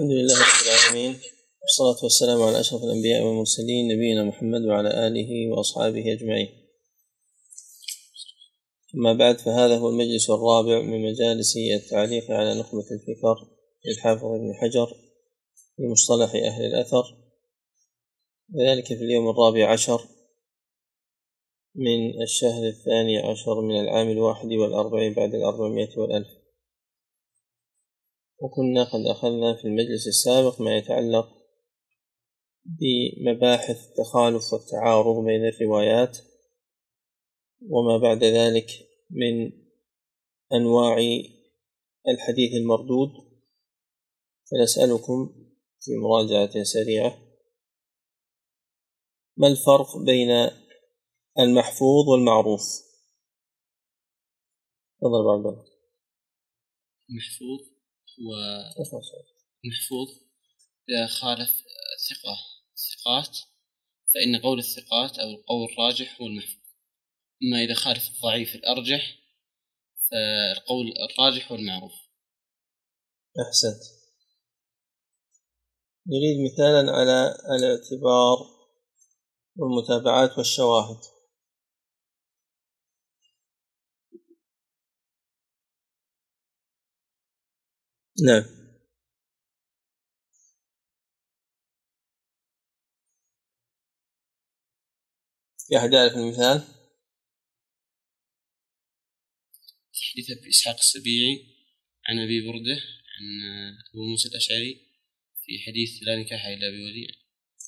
الحمد لله رب العالمين، والصلاة والسلام على أشرف الأنبياء والمرسلين نبينا محمد وعلى آله وأصحابه أجمعين. أما بعد، فهذا هو المجلس الرابع من مجالس التعليق على نخبة الفكر للحافظ بن حجر في مصطلح أهل الأثر، وذلك في اليوم 14 من الشهر 12 من العام 41 بعد 400 والألف. وكنا قد أخذنا في المجلس السابق ما يتعلق بمباحث التخالف والتعارض بين الروايات، وما بعد ذلك من أنواع الحديث المردود. فنسألكم في مراجعة سريعة: ما الفرق بين المحفوظ والمعروف؟ تفضل عبد الله. محفوظ ومحفوظ إذا خالف ثقات فإن قول الثقات أو القول الراجح هو المحفوظ، أما إذا خالف الضعيف الأرجح فالقول الراجح هو المعروف. أحسنت. نريد مثالا على الاعتبار والمتابعات والشواهد. نعم. في أحد يعرف المثال؟ تحديث أبي إسحاق السبيعي عن أبي برده عن أبو موسى الأشعري في حديث لا نكاح إلا بولي.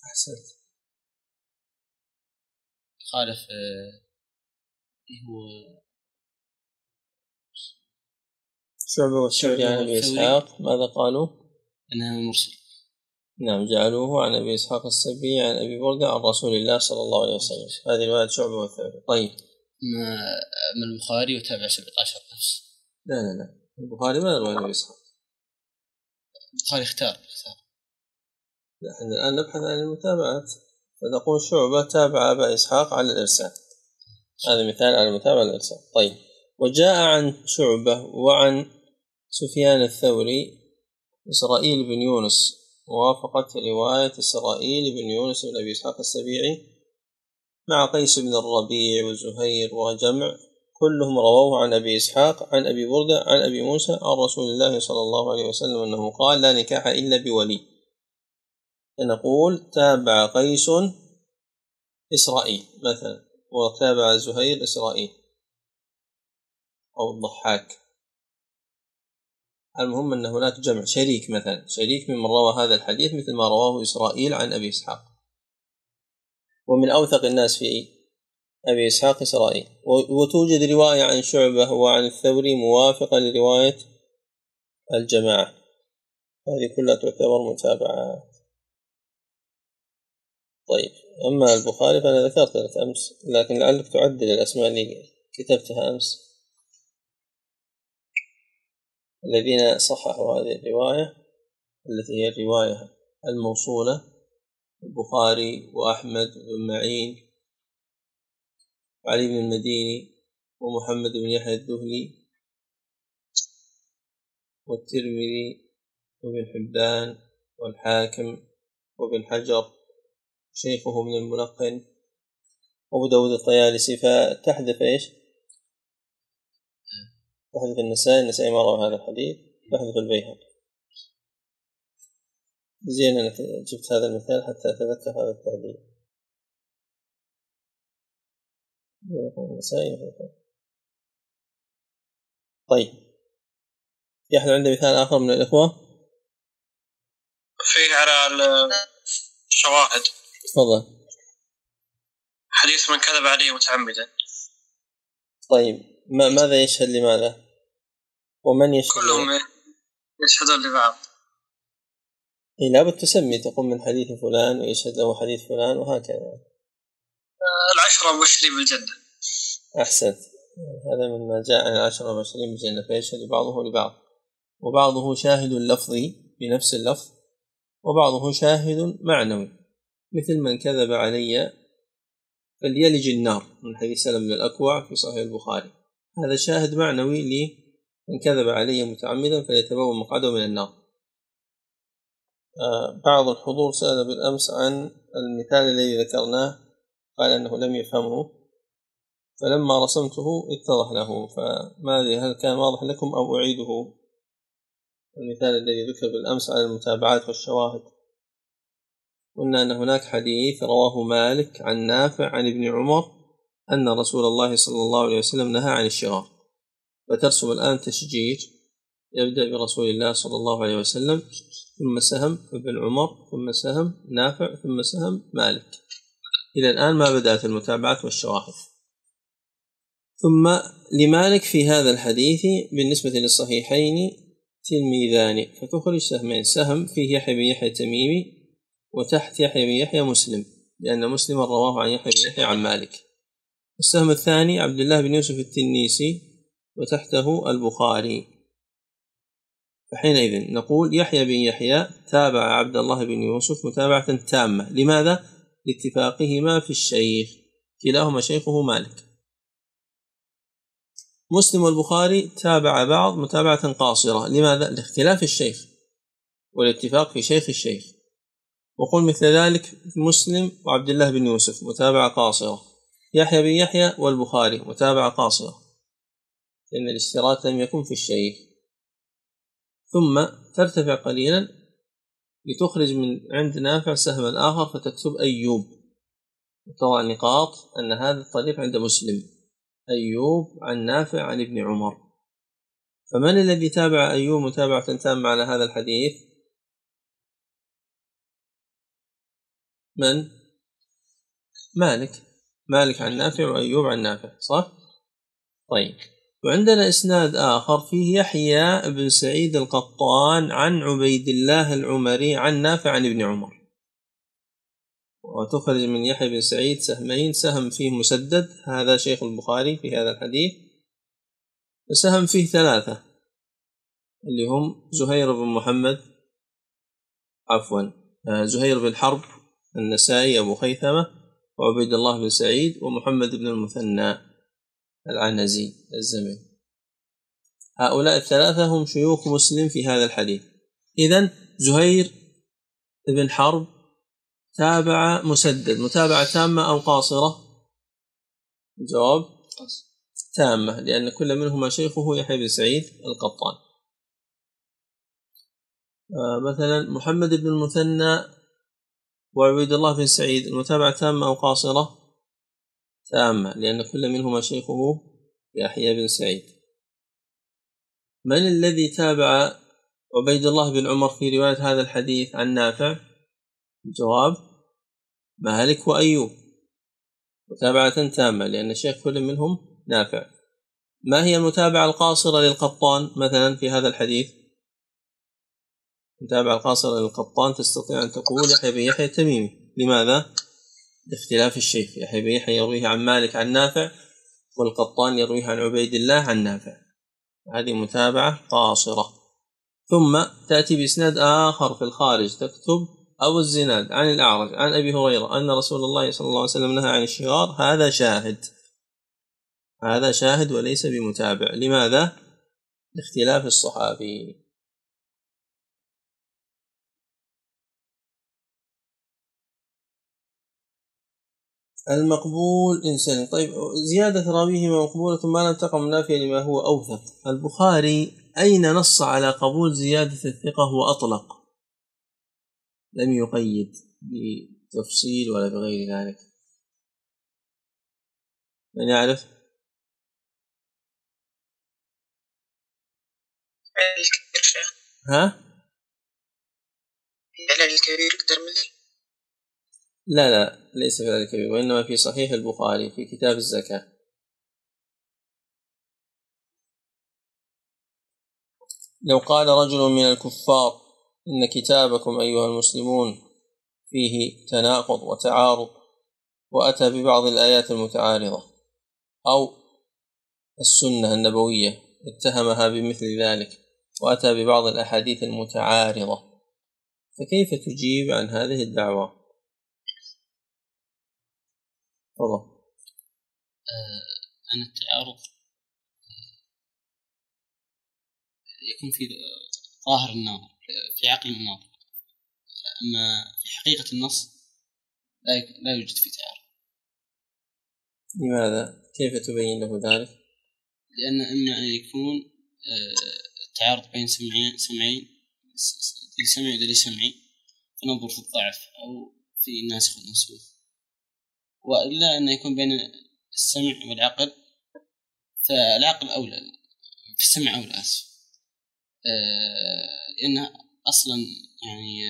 أحسنت. خالف هو شعبة والثوري عن أبي إسحاق، ماذا قالوا؟ أنه مرسل. نعم، جعلوه عن أبي إسحاق السبيعي عن أبي برده عن رسول الله صلى الله عليه وسلم. هذه رواية شعبة والثوري. طيب، ما البخاري وتابع 17 نفس؟ لا، البخاري ما روى عن أبي إسحاق. البخاري اختار. نحن الآن نبحث عن المتابعات، فتقول شعبة تابع أبا إسحاق على الإرسال. هذا مثال على المتابعة على الإرسال. طيب، وجاء عن شعبة وعن سفيان الثوري إسرائيل بن يونس، ووافقت رواية إسرائيل بن يونس بن أبي إسحاق السبيعي مع قيس بن الربيع وزهير وجمع، كلهم رووه عن أبي إسحاق عن أبي برده عن أبي موسى عن رسول الله صلى الله عليه وسلم أنه قال: لا نكاح إلا بولي. نقول تابع قيس إسرائيل مثلا، وتابع زهير إسرائيل أو الضحاك. المهم أن هناك جمع، شريك مثلا، شريك ممن روى هذا الحديث مثل ما رواه إسرائيل عن أبي إسحاق. ومن أوثق الناس في أبي إسحاق إسرائيل. وتوجد رواية عن شعبة وعن الثوري موافقة لرواية الجماعة، هذه كلها تعتبر متابعة. طيب، أما البخاري فأنا ذكرتها أمس، لكن لعلك تعدل الأسماء اللي كتبتها أمس. الذين صححوا هذه الرواية التي هي الرواية الموصولة: البخاري وأحمد بن معين وعلي بن المديني ومحمد بن يحيى الذهلي والترمذي وابن حبان والحاكم وابن حجر شيخه ابن الملقن وابو داود الطيالسي. فتحذف ايش؟ تحدث النسائي ما روى هذا الحديث، تحدث البيهقي. زين، أنا جبت هذا المثال حتى أتذكر هذا التعديل. النسائي. طيب، يحل عندنا مثال آخر من الإخوة فيه على الشواهد. تفضل. حديث من كذب عليه متعمدا. طيب، ماذا يشهد لماذا؟ ومن يشهد؟ كلهم يشهدون لبعض. لا بد تسمي، تقوم من حديث فلان ويشهد له حديث فلان وهكذا. العشرة مبشرين بالجنة. أحسنت. هذا مما جاء عن العشرة مبشرين بالجنة، فيشهد بعضه لبعض، وبعضه شاهد لفظي بنفس اللفظ، وبعضه شاهد معنوي، مثل من كذب علي فليلج النار من حديث سلم بن الأكوع في صحيح البخاري. هذا شاهد معنوي لي: من كذب علي متعمدا فليتبوأ مقعده من النار. بعض الحضور سأل بالأمس عن المثال الذي ذكرناه، قال أنه لم يفهمه، فلما رسمته اتضح له، فماذا هل كان واضح لكم أو أعيده؟ المثال الذي ذكر بالأمس على المتابعات والشواهد، قلنا أن هناك حديث رواه مالك عن نافع عن ابن عمر أن رسول الله صلى الله عليه وسلم نهى عن الشراء، فترسم الآن تشجير يبدأ برسول الله صلى الله عليه وسلم، ثم سهم ابن عمر، ثم سهم نافع، ثم سهم مالك، إلى الآن ما بدأت المتابعات والشواهد. ثم لمالك في هذا الحديث بالنسبة للصحيحين تلميذان، فتخرج سهمين، سهم فيه يحيى بن يحيى التميمي، وتحت يحيى بن يحيى مسلم، لأن مسلم رواه عن يحيى بن يحيى عن مالك. السهم الثاني عبد الله بن يوسف التنيسي، وتحته البخاري. فحينئذ نقول يحيى بن يحيى تابع عبد الله بن يوسف متابعة تامة، لماذا؟ لاتفاقهما في الشيخ، كلاهما شيخه مالك. مسلم والبخاري تابع بعض متابعة قاصرة، لماذا؟ لاختلاف الشيخ والاتفاق في شيخ الشيخ. وقل مثل ذلك مسلم وعبد الله بن يوسف متابعة قاصرة، يحيى بن يحيى والبخاري متابعة قاصرة، لأن الاشتراك لم يكن في الشيخ. ثم ترتفع قليلا لتخرج من عند نافع سهم الآخر، فتكتب أيوب، وتضع نقاط أن هذا الطريق عند مسلم، أيوب عن نافع عن ابن عمر. فمن الذي تابع أيوب متابعة تامة على هذا الحديث؟ من؟ مالك، مالك عن نافع وأيوب عن نافع، صح؟ طيب، وعندنا إسناد آخر فيه يحيى بن سعيد القطان عن عبيد الله العمري عن نافع عن ابن عمر، وتخرج من يحيى بن سعيد سهمين، سهم فيه مسدد، هذا شيخ البخاري في هذا الحديث، وسهم فيه ثلاثة اللي هم زهير بن محمد، عفوا زهير بن حرب النسائي أبو خيثمة، وعبيد الله بن سعيد، ومحمد بن المثنى العنزي الزمن. هؤلاء الثلاثة هم شيوخ مسلم في هذا الحديث. إذن زهير بن حرب تابع مسدد متابعة تامة أو قاصرة؟ الجواب تامة، لأن كل منهما شيخه يحيى بن سعيد القطان. مثلا محمد بن المثنى وعبيد الله بن سعيد المتابعة تامة أو قاصرة؟ تامة، لأن كل منهما شيخه يحيى بن سعيد. من الذي تابع عبيد الله بن عمر في رواية هذا الحديث عن نافع؟ الجواب مالك وأيوب متابعة تامة، لأن شيخ كل منهم نافع. ما هي المتابعة القاصرة للقطان مثلا في هذا الحديث؟ متابعة القاصرة للقطان تستطيع أن تقول يحيى بن يحيى التميمي، لماذا؟ لاختلاف الشيخ، يحيى بن يحيى يرويه عن مالك عن نافع، والقطان يرويه عن عبيد الله عن نافع، هذه متابعة قاصرة. ثم تأتي بإسناد آخر في الخارج، تكتب أبو الزناد عن الأعرج عن أبي هريرة أن رسول الله صلى الله عليه وسلم نهى عن الشغار، هذا شاهد، هذا شاهد وليس بمتابع، لماذا؟ لاختلاف الصحابي. المقبول إنسان، طيب زيادة راويهما مقبولة ما لم تقم نافية لما هو أوثق. البخاري أين نص على قبول زيادة الثقة وأطلق؟ لم يقيد بتفصيل ولا بغير ذلك، من يعرف؟ ها؟ الكبير أكثر مني؟ لا لا، ليس في هذا الكبير، وإنما في صحيح البخاري في كتاب الزكاة. لو قال رجل من الكفار إن كتابكم أيها المسلمون فيه تناقض وتعارض، وأتى ببعض الآيات المتعارضة أو السنة النبوية اتهمها بمثل ذلك، وأتى ببعض الأحاديث المتعارضة، فكيف تجيب عن هذه الدعوة؟ أن التعارض يكون في ظاهر الناظر، في عقل الناظر، أما في حقيقة النص لا يوجد في تعارض. لماذا؟ كيف تبين له ذلك؟ لأن إما أن يكون التعارض بين سمعين دليل سمعي ودليل سمعي فننظر في الضعف أو في الناسخ والمنسوخ، وإلا أن يكون بين السمع والعقل فالعقل أولى في السمع أولى لأنها أصلا يعني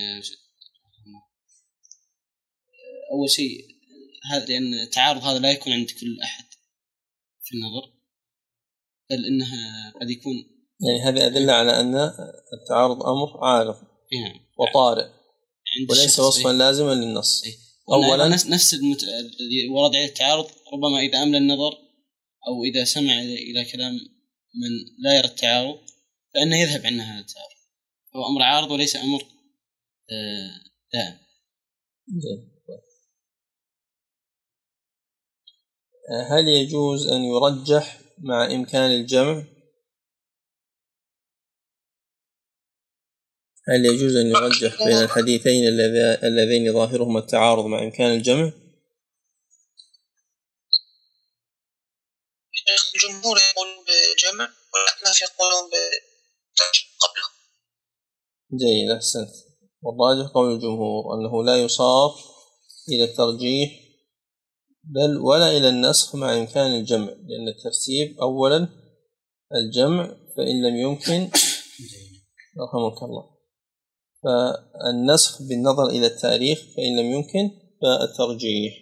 أول شيء هذا، لأن التعارض هذا لا يكون عند كل أحد في النظر، بل إنها قد يكون يعني هذه أدلة على أن التعارض أمر عارض يعني وطارئ وليس وصفا لازما للنص. أولا نفس ورد عليه التعارض ربما إذا أمل النظر أو إذا سمع إلى كلام من لا يرى التعارض فإنه يذهب عنه هذا التعارض، هو أمر عارض وليس أمر دائم. هل يجوز أن يرجح مع إمكان الجمع؟ هل يجوز أن يرجح بين الحديثين اللذين ظاهرهما التعارض مع إمكان الجمع؟ الجمهور يقولون بالجمع والأحناف يقولون بالترجيح قبله. جيد، أحسنت. والراجح قول الجمهور أنه لا يصار إلى الترجيح بل ولا إلى النسخ مع إمكان الجمع، لأن الترتيب أولا الجمع فإن لم يمكن رحمك الله، فالنسخ بالنظر إلى التاريخ فإن لم يمكن فالترجيح.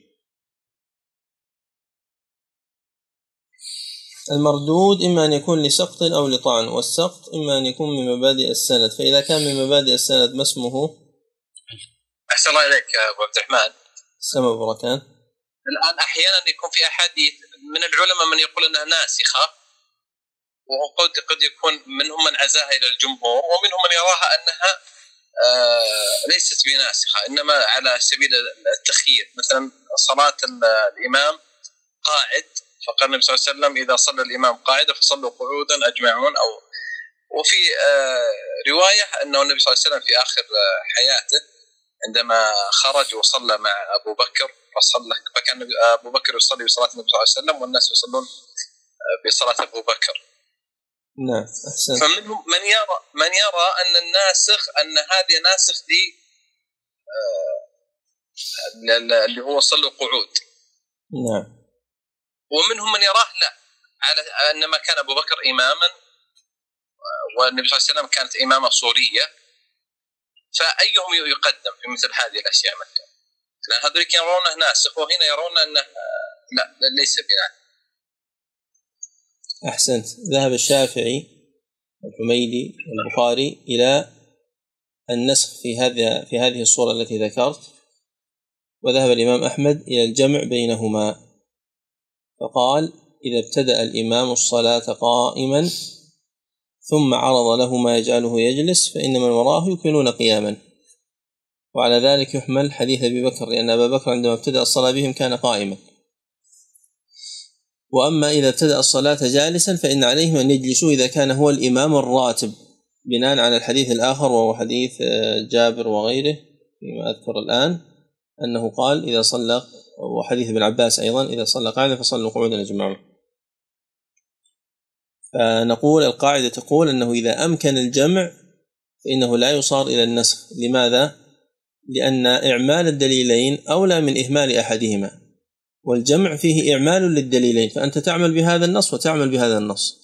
المردود إما أن يكون لسقط أو لطعن، والسقط إما أن يكون من مبادئ السند، فإذا كان من مبادئ السند ما اسمه؟ أحسن الله إليك أبو عبد الرحمن. السلام بركان. الآن أحيانا يكون في أحاديث من العلماء من يقول أنها ناسخة، وقد يكون منهم من عزاها إلى الجمهور، ومنهم من يراها أنها ليست بناسخة إنما على سبيل التخيير. مثلا صلاة الإمام قاعد، فقال النبي صلى الله عليه وسلم إذا صلى الإمام قاعد فصلوا قعودا أجمعون، أو وفي رواية أنه النبي صلى الله عليه وسلم في آخر حياته عندما خرج وصلى مع أبو بكر فصلى، فكان أبو بكر يصلي بصلاة النبي صلى الله عليه وسلم والناس يصلون بصلاة أبو بكر. نعم، أحسن. فمنهم من يرى أن الناسخ أن هذه ناسخ دي اللي هو صلوا قعود. نعم. ومنهم من يراه لا، على أنما كان أبو بكر إماما والنبي صلى الله عليه وسلم كانت إمامة صورية، فأيهم يقدم في مثل هذه الأشياء؟ لأن هذول يرونه ناسخ وهنا يرون أنه لا ليس بناسخ. أحسنت. ذهب الشافعي والحميدي والبخاري إلى النسخ في هذه الصورة التي ذكرت، وذهب الإمام أحمد إلى الجمع بينهما، فقال إذا ابتدأ الإمام الصلاة قائما ثم عرض له ما يجعله يجلس فإن من وراه يكونون قياما، وعلى ذلك يحمل حديث أبي بكر لأن أبا بكر عندما ابتدأ الصلاة بهم كان قائما، وأما إذا ابتدأ الصلاة جالسا فإن عليهم أن يجلسوا إذا كان هو الإمام الراتب، بناء على الحديث الآخر وهو حديث جابر وغيره فيما أذكر الآن أنه قال إذا صلى، وحديث ابن عباس أيضا إذا صلى قاعدة فصلوا قعودا أجمعون. فنقول القاعدة تقول أنه إذا أمكن الجمع فإنه لا يصار إلى النسخ. لماذا؟ لأن إعمال الدليلين أولى من إهمال أحدهما، والجمع فيه إعمال للدليلين، فأنت تعمل بهذا النص وتعمل بهذا النص،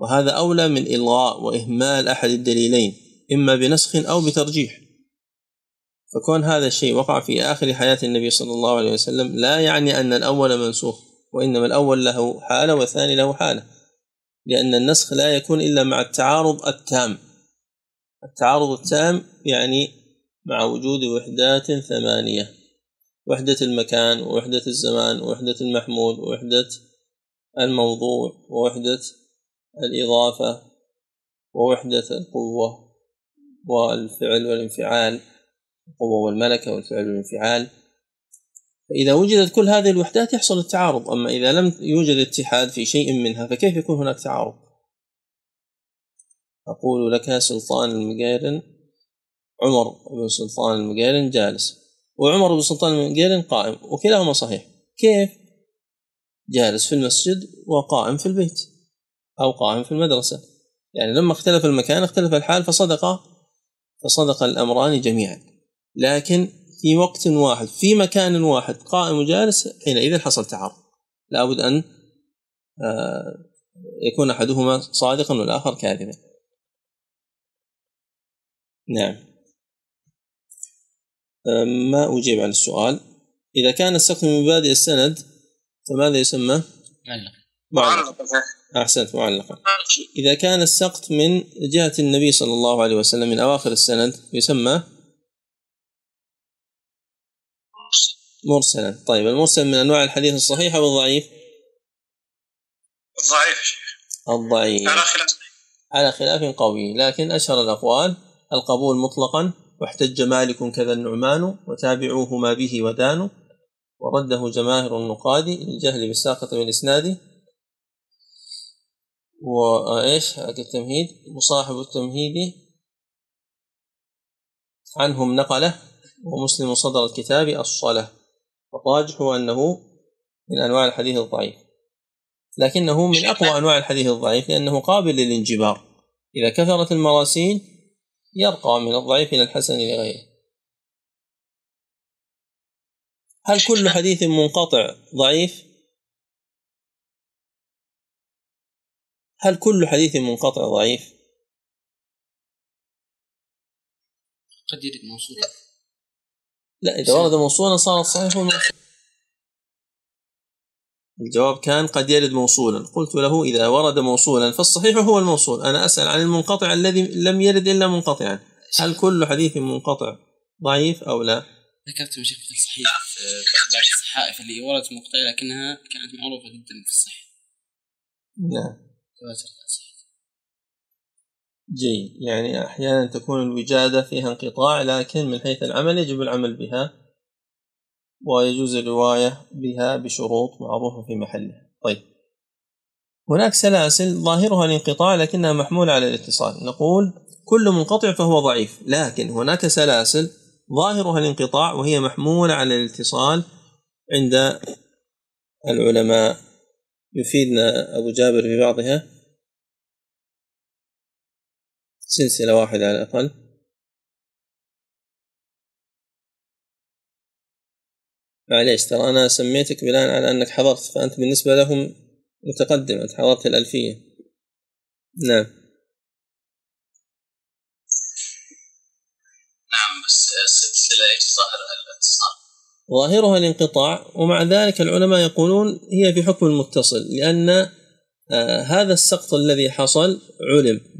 وهذا أولى من إلغاء وإهمال أحد الدليلين إما بنسخ أو بترجيح. فكون هذا الشيء وقع في آخر حياة النبي صلى الله عليه وسلم لا يعني أن الأول منسوخ، وإنما الأول له حالة والثاني له حالة، لأن النسخ لا يكون إلا مع التعارض التام. التعارض التام يعني مع وجود وحدات ثمانية: وحدة المكان، ووحدة الزمان، ووحدة المحمول، ووحدة الموضوع، ووحدة الإضافة، ووحدة القوة والفعل والانفعال، القوة والملكة والفعل والانفعال. فإذا وجدت كل هذه الوحدات يحصل التعارض، أما إذا لم يوجد اتحاد في شيء منها فكيف يكون هناك تعارض؟ أقول لك سلطان المقارن عمر بن سلطان المقيرن جالس وعمر بن سلطان المقيرن قائم، وكلاهما صحيح. كيف؟ جالس في المسجد وقائم في البيت أو قائم في المدرسة، يعني لما اختلف المكان اختلف الحال، فصدق الأمران جميعا. لكن في وقت واحد في مكان واحد قائم وجالس، حينئذ حصل تعارض، لابد أن يكون أحدهما صادقا والآخر كاذبا. نعم. ما أجيب عن السؤال. إذا كان السقط من مبادئ السند فماذا يسمى؟ معلقا. أحسنت، معلقا. إذا كان السقط من جهة النبي صلى الله عليه وسلم من أواخر السند يسمى مرسلا. طيب، المرسل من أنواع الحديث الصحيح والضعيف؟ الضعيف على خلاف قوي، لكن أشهر الأقوال القبول مطلقا، واحتج مالك كذا النعمان وتابعوهما به ودانوا، ورده جماهر النقاد للجهل بالساقط من الإسناد، وإيش التمهيد مصاحب التمهيد عنهم نقله، ومسلم صدر الكتاب الصلة. الراجح هو أنه من أنواع الحديث الضعيف، لكنه من أقوى أنواع الحديث الضعيف لأنه قابل للانجبار، إذا كثرت المراسيل يرقى من الضعيف إلى الحسن لغيره. هل كل حديث منقطع ضعيف؟ قد يرد موصولا. لا، إذا ورد موصولا صار صحيح وموصول. الجواب كان قد يرد موصولا، قلت له إذا ورد موصولا فالصحيح هو الموصول، أنا أسأل عن المنقطع الذي لم يرد إلا منقطعا. هل كل حديث منقطع ضعيف أو لا؟ ذكرت وجه في الصحيح الصحائف اللي وردت مقطعة لكنها كانت معروفة جدا في الصحيح. نعم، جيد. يعني أحيانا تكون الوجادة فيها انقطاع، لكن من حيث العمل يجب العمل بها، ويجوز الرواية بها بشروط معروفة في محلها. طيب، هناك سلاسل ظاهرها الانقطاع لكنها محمولة على الاتصال، نقول كل منقطع فهو ضعيف، لكن هناك سلاسل ظاهرها الانقطاع وهي محمولة على الاتصال عند العلماء. يفيدنا أبو جابر في بعضها سلسلة واحدة على الأقل. معليش، ترى أنا سميتك بناء على أنك حضرت، فأنت بالنسبة لهم متقدم، أنت حضرت الألفية. نعم نعم، بس السلسلة ظاهرها الاتصال، ظاهرها الانقطاع، ومع ذلك العلماء يقولون هي في حكم المتصل، لأن هذا السقط الذي حصل علم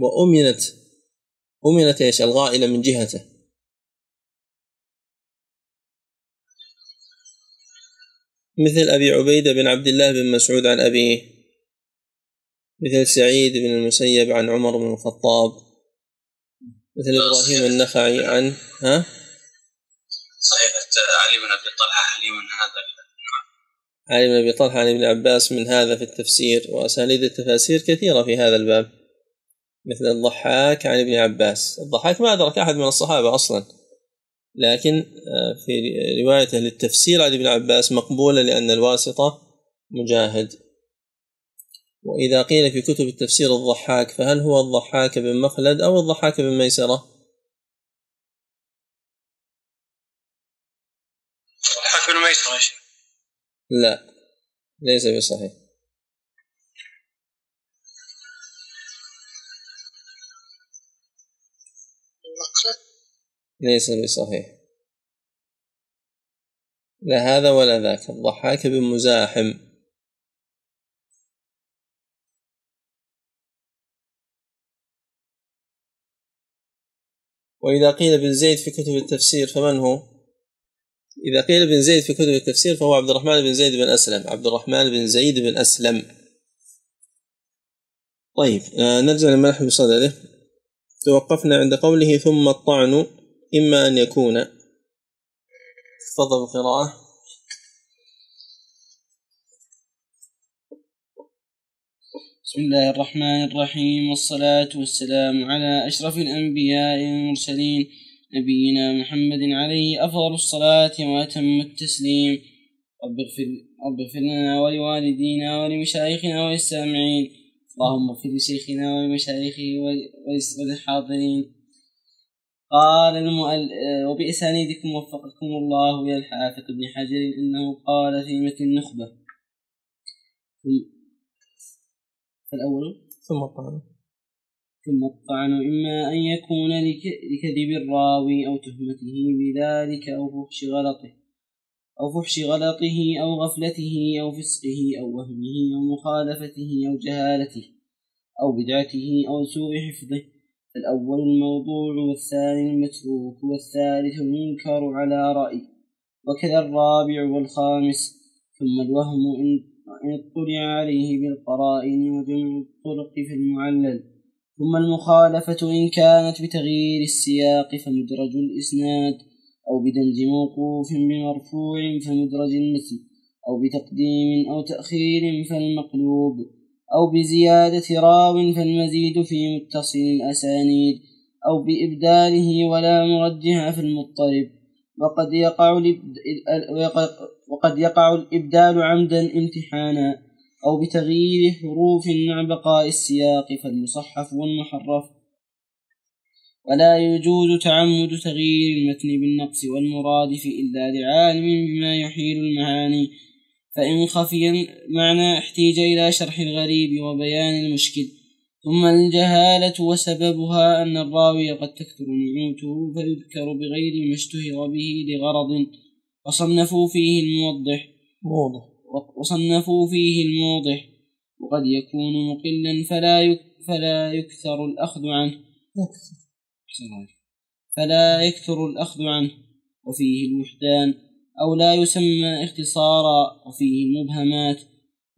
وأمنت إيش الغائلة من جهته. مثل أبي عبيدة بن عبد الله بن مسعود عن أبيه، مثل سعيد بن المسيب عن عمر بن الخطاب، مثل إبراهيم النخعي عن صحيفة علي بن أبي طلحة علي من هذا النوع، علي بن أبي طلحة عن ابن عباس من هذا في التفسير، وأساليب التفاسير كثيرة في هذا الباب، مثل الضحاك عن ابن عباس. الضحاك ما أدرك أحد من الصحابة أصلا، لكن في روايته للتفسير عن ابن عباس مقبولة لأن الواسطة مجاهد. وإذا قيل في كتب التفسير الضحاك، فهل هو الضحاك بن مخلد أو الضحاك بن ميسرة؟ لا، ليس بصحيح. ليس بصحيح، لا هذا ولا ذاك. الضحاك بن مزاحم. وإذا قيل بن زيد في كتب التفسير فمن هو؟ إذا قيل بن زيد في كتب التفسير فهو عبد الرحمن بن زيد بن أسلم. طيب، نرجع لما نحن بصدده. توقفنا عند قوله ثم الطعن إما أن يكون. تفضل القراءة. بسم الله الرحمن الرحيم، والصلاة والسلام على أشرف الأنبياء والمرسلين نبينا محمد عليه أفضل الصلاة وأتم التسليم. رب اغفر لنا ولوالدينا ولمشايخنا وللسامعين، اللهم اغفر لشيخنا ولمشايخه وللحاضرين. قال المؤلف: وبإسانيدكم وفقكم الله إلى الحافظ بن حجر إنه قال في متن النخبة الأول: ثم الطعن إما أن يكون لكذب الراوي أو تهمته بذلك أو فحش غلطه أو غفلته أو فسقه أو وهمه أو مخالفته أو جهالته أو بدعته أو سوء حفظه. الأول الموضوع، والثاني المتروك، والثالث المنكر على رأي، وكذا الرابع والخامس. ثم الوهم إن اطلع عليه بالقرائن وجمع الطرق في المعلل. ثم المخالفة إن كانت بتغيير السياق فمدرج الإسناد، أو بدمج موقوف بمرفوع فمدرج المثل، أو بتقديم أو تأخير فالمقلوب، أو بزيادة راو فالمزيد في متصل الأسانيد، أو بإبداله ولا مرجح في المضطرب. وقد يقع الإبدال عمدا امتحانا، أو بتغيير حروف مع بقاء السياق فالمصحف والمحرف. ولا يجوز تعمد تغيير المتن بالنقص والمرادف إلا لعالم بما يحيل المعاني، فإن خفي معنى احتيج إلى شرح الغريب وبيان المشكل. ثم الجهالة، وسببها أن الراوي قد تكثر نعوته فيذكر بغير ما اشتهر به لغرض، وصنفوا فيه الموضح، وقد يكون مقلا فلا يكثر الأخذ عنه، وفيه الوحدان، أو لا يسمى اختصارا، وفيه المبهمات،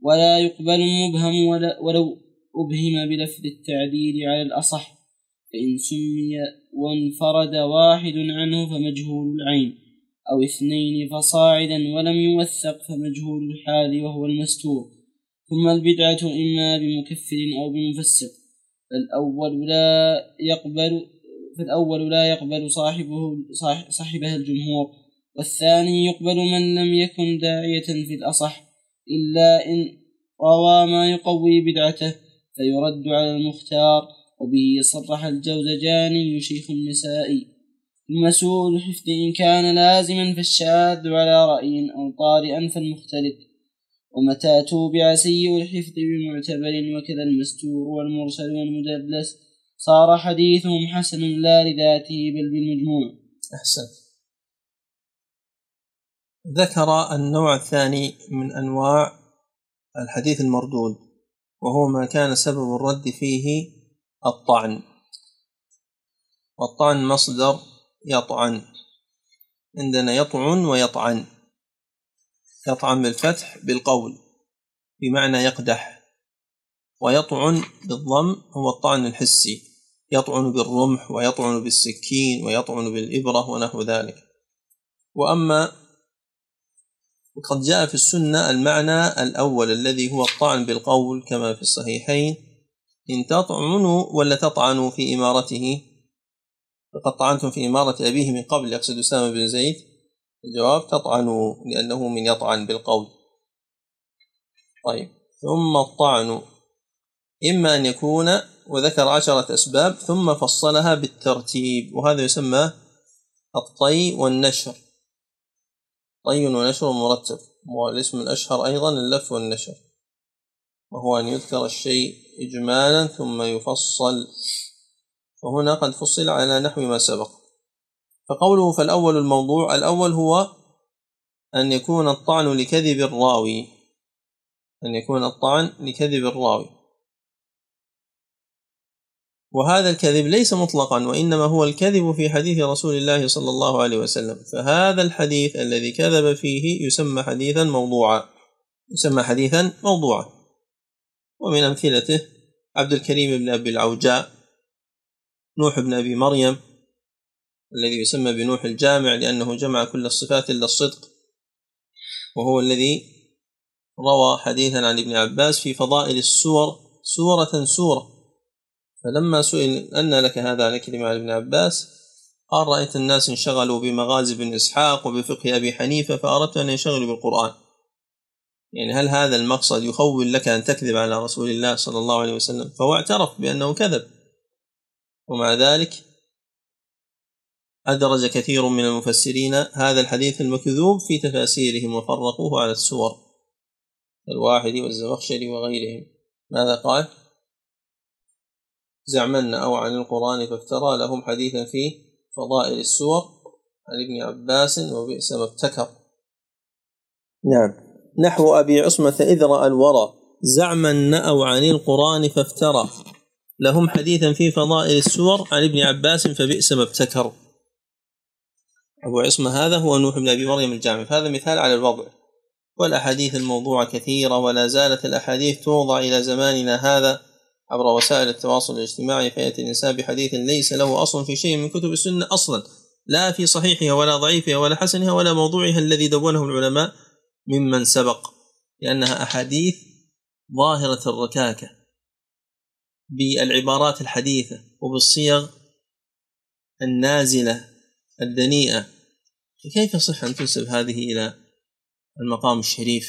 ولا يقبل مبهم ولو أبهم بلفظ التعديل على الأصح، فإن سمي وانفرد واحد عنه فمجهول العين، أو اثنين فصاعدا ولم يوثق فمجهول الحال وهو المستور. ثم البدعة إما بمكفر أو بمفسق، فالأول لا يقبل صاحبه الجمهور، والثاني يقبل من لم يكن داعية في الأصح إلا إن روى ما يقوي بدعته فيرد على المختار، وبه صرح الجوزجاني شيخ النسائي. ثم سوء الحفظ إن كان لازما فالشاذ على رأي أو طارئا فالمختلف، ومتى توبع سيء الحفظ بمعتبر، وكذا المستور والمرسل والمدلس، صار حديثهم حسن لا لذاته بل بالمجموع. أحسن. ذكر النوع الثاني من أنواع الحديث المردود، وهو ما كان سبب الرد فيه الطعن، والطعن مصدر يطعن، عندنا يطعن ويطعن، يطعن بالفتح بالقول بمعنى يقدح، ويطعن بالضم هو الطعن الحسي، يطعن بالرمح ويطعن بالسكين ويطعن بالإبرة ونحو ذلك. وأما وقد جاء في السنة المعنى الأول الذي هو الطعن بالقول، كما في الصحيحين: إن تطعنوا ولا تطعنوا في إمارته فقد طعنتم في إمارة أبيه من قبل، يقصد أسامة بن زيد. الجواب تطعنوا لأنه من يطعن بالقول. طيب. ثم الطعن إما أن يكون، وذكر 10 أسباب ثم فصلها بالترتيب، وهذا يسمى الطي والنشر، طي ونشر مرتب. والاسم الأشهر أيضا اللف والنشر، وهو أن يذكر الشيء إجمالا ثم يفصل، وهنا قد فصل على نحو ما سبق. فقوله فالأول الموضوع، الأول هو أن يكون الطعن لكذب الراوي، وهذا الكذب ليس مطلقا، وإنما هو الكذب في حديث رسول الله صلى الله عليه وسلم، فهذا الحديث الذي كذب فيه يسمى حديثا موضوعا. ومن أمثلته عبد الكريم بن أبي العوجاء، نوح بن أبي مريم الذي يسمى بنوح الجامع لأنه جمع كل الصفات إلا الصدق، وهو الذي روى حديثا عن ابن عباس في فضائل السور سورة فلما سئل أن لك هذا عن كلمة ابن عباس قال رأيت الناس انشغلوا بمغازي بن إسحاق وبفقه أبي حنيفة فأردت أن ينشغلوا بالقرآن. يعني هل هذا المقصد يخول لك أن تكذب على رسول الله صلى الله عليه وسلم؟ فهو اعترف بأنه كذب، ومع ذلك أدرج كثير من المفسرين هذا الحديث المكذوب في تفاسيرهم وفرقوه على السور، الواحدي والزمخشري وغيرهم. ماذا قال؟ زعمنا أو عن القرآن فافترى لهم حديثا فيه فضائل السور عن ابن عباس وبئس ما ابتكر. نعم، نحو أبي عصمة إذ رأى الورى زعما أو عن القرآن فافترى لهم حديثا في فضائل السور عن ابن عباس فبئس ما ابتكر. أبو عصمة هذا هو نوح بن أبي مريم الجامف. هذا مثال على الوضع، والأحاديث الموضوعة كثيرة، ولا زالت الأحاديث توضع إلى زماننا هذا عبر وسائل التواصل الاجتماعي، فيأتي الإنسان بحديث ليس له أصل في شيء من كتب السنة أصلا، لا في صحيحها ولا ضعيفها ولا حسنها ولا موضوعها الذي دونهم العلماء ممن سبق، لأنها أحاديث ظاهرة الركاكة بالعبارات الحديثة وبالصيغ النازلة الدنيئة. فكيف يصح أن تنسب هذه إلى المقام الشريف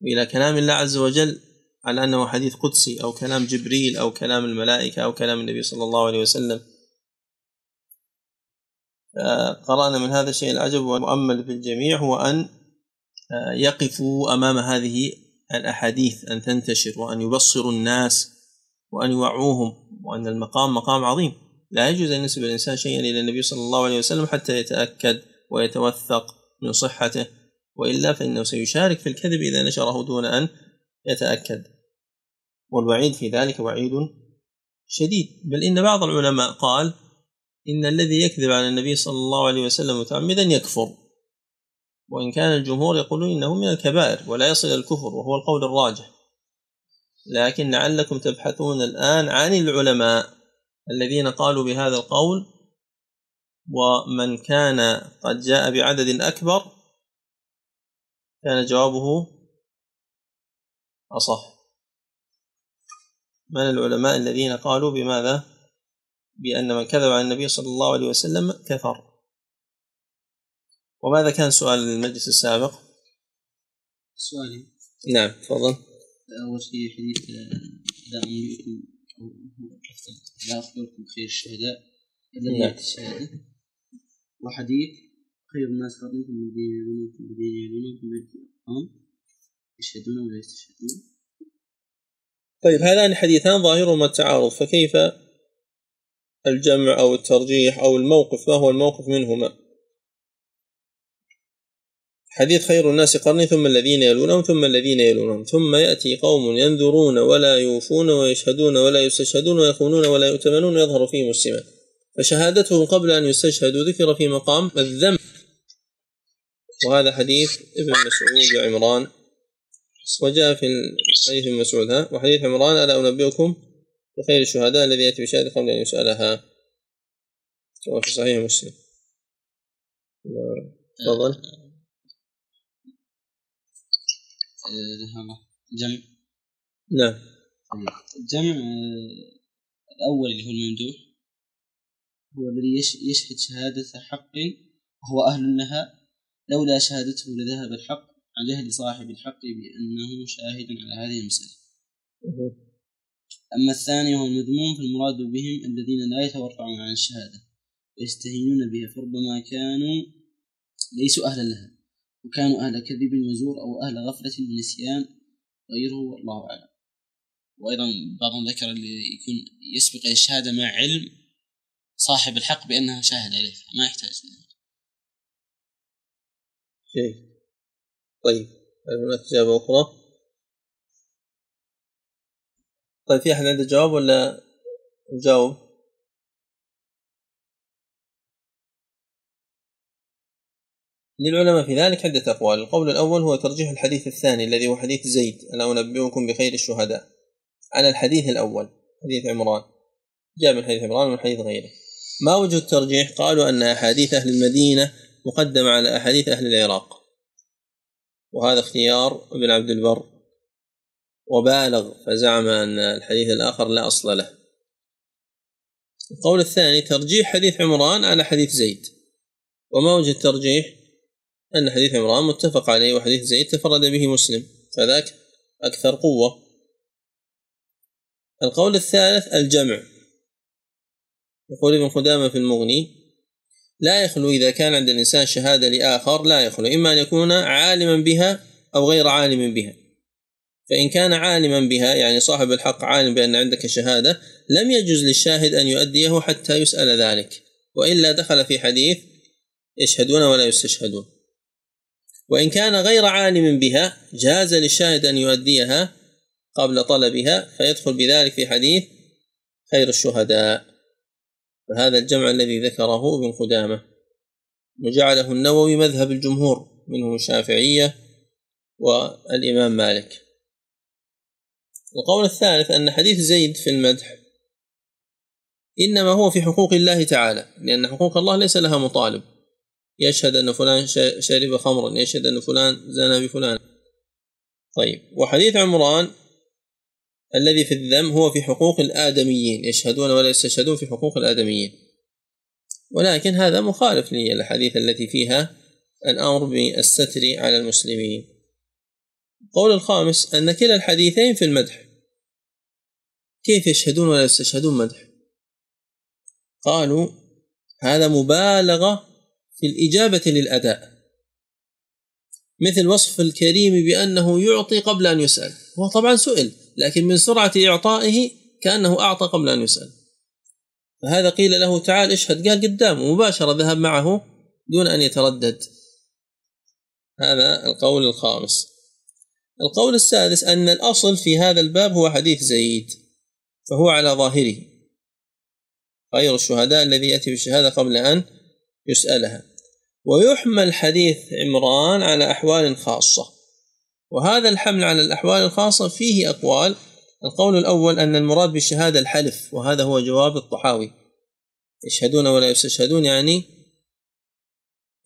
وإلى كلام الله عز وجل على أنه حديث قدسي أو كلام جبريل أو كلام الملائكة أو كلام النبي صلى الله عليه وسلم؟ قرأنا من هذا الشيء العجب، ومؤمل بالجميع هو أن يقفوا أمام هذه الأحاديث أن تنتشر وأن يبصروا الناس وأن يوعوهم، وأن المقام مقام عظيم، لا يجوز أن ينسب الإنسان شيئا إلى النبي صلى الله عليه وسلم حتى يتأكد ويتوثق من صحته، وإلا فإنه سيشارك في الكذب إذا نشره دون أن يتأكد. والوعيد في ذلك وعيد شديد، بل إن بعض العلماء قال إن الذي يكذب على النبي صلى الله عليه وسلم متعمدا يكفر، وإن كان الجمهور يقولون إنه من الكبائر ولا يصل الكفر، وهو القول الراجح. لكن لعلكم تبحثون الآن عن العلماء الذين قالوا بهذا القول، ومن كان قد جاء بعدد أكبر كان جوابه أصح. من العلماء الذين قالوا بماذا؟ بأن من كذب على النبي صلى الله عليه وسلم كفر. وماذا كان سؤال المجلس السابق؟ سؤالي. نعم تفضل. أول شيء حديث لا أملكم لا أخبركم خير الشهداء إلا الشهادة، وحديث خير الناس قرنكم الذين يلونكم الذين يلونكم الذين يشهدون ولا يستشهدون. طيب، هذان الحديثان ظاهرهما التعارض، فكيف الجمع أو الترجيح أو الموقف؟ ما هو الموقف منهما؟ حديث خير الناس قرني ثم الذين يلونهم ثم الذين يلونهم، ثم يأتي قوم ينذرون ولا يوفون ويشهدون ولا يستشهدون ويخونون ولا يؤتمنون ويظهر فيهم السمة، فشهادتهم قبل أن يستشهدوا ذكر في مقام الذم. وهذا حديث ابن مسعود وعمران، وجاء في حديث ابن مسعود وحديث عمران ألا أنبئكم بخير الشهداء الذي يأتي بشهادة قبل أن يسألها، وفي صحيح مسلم. تفضل. جمع. نعم، الجمع الأول اللي هو الممدوح، هو الذي يشهد شهادة حق وهو أهل لها، لولا شهادته لذهب الحق عن جهل صاحب الحق بأنه شاهد على هذه المسألة. أما الثاني هو المذموم، فالمراد بهم الذين لا يتورعون عن الشهادة ويستهينون بها، فربما كانوا ليسوا أهلا لها وكانوا أهل كذب وزور أو أهل غفلة ونسيان غيره، والله أعلم. وأيضا بعضهم ذكر اللي يكون يسبق الشهادة مع علم صاحب الحق بأنها شاهد عليه، ما يحتاج شيء. طيب، هل هناك إجابة أخرى؟ طيب، في أحد عنده جواب ولا نجاوب؟ للعلماء في ذلك عدة أقوال. القول الأول هو ترجيح الحديث الثاني الذي هو حديث زيد ألا أنبئكم بخير الشهداء على الحديث الأول، حديث عمران، جاء من حديث عمران ومن حديث غيره. ما وجه الترجيح؟ قالوا أن أحاديث أهل المدينة مقدمة على أحاديث أهل العراق، وهذا اختيار ابن عبد البر، وبالغ فزعم أن الحديث الآخر لا أصل له. القول الثاني ترجيح حديث عمران على حديث زيد. وما وجه الترجيح؟ أن حديث عمران متفق عليه وحديث زيد تفرد به مسلم، فذاك أكثر قوة. القول الثالث الجمع. يقول ابن قدامة في المغني: لا يخلو إذا كان عند الإنسان شهادة لآخر لا يخلو، إما أن يكون عالما بها أو غير عالم بها. فإن كان عالما بها، يعني صاحب الحق عالم بأن عندك شهادة، لم يجوز للشاهد أن يؤديه حتى يسأل ذلك، وإلا دخل في حديث يشهدون ولا يستشهدون. وإن كان غير عالم بها جاز للشاهد أن يؤديها قبل طلبها، فيدخل بذلك في حديث خير الشهداء. فهذا الجمع الذي ذكره ابن قدامة وجعله النووي مذهب الجمهور، منهم الشافعية والإمام مالك. القول الثالث أن حديث زيد في المدح إنما هو في حقوق الله تعالى، لأن حقوق الله ليس لها مطالب، يشهد أن فلان شرب خمرا، يشهد أن فلان زنى بفلان. طيب، وحديث عمران الذي في الذم هو في حقوق الآدميين، يشهدون ولا يستشهدون في حقوق الآدميين، ولكن هذا مخالف للحديث التي فيها الأمر بالستر على المسلمين. القول الخامس أن كلا الحديثين في المدح. كيف يشهدون ولا يستشهدون مدح؟ قالوا هذا مبالغة في الإجابة للأداء، مثل وصف الكريم بأنه يعطي قبل أن يسأل. هو طبعا سئل، لكن من سرعة إعطائه كأنه أعطى قبل أن يسأل. فهذا قيل له تعال اشهد، قال قدامه مباشرة، ذهب معه دون أن يتردد. هذا القول الخامس. القول السادس أن الأصل في هذا الباب هو حديث زيد، فهو على ظاهره خير الشهداء الذي يأتي بالشهادة قبل أن يسألها. ويحمل حديث عمران على أحوال خاصة، وهذا الحمل على الأحوال الخاصة فيه أقوال. القول الأول أن المراد بالشهادة الحلف، وهذا هو جواب الطحاوي، يشهدون ولا يستشهدون يعني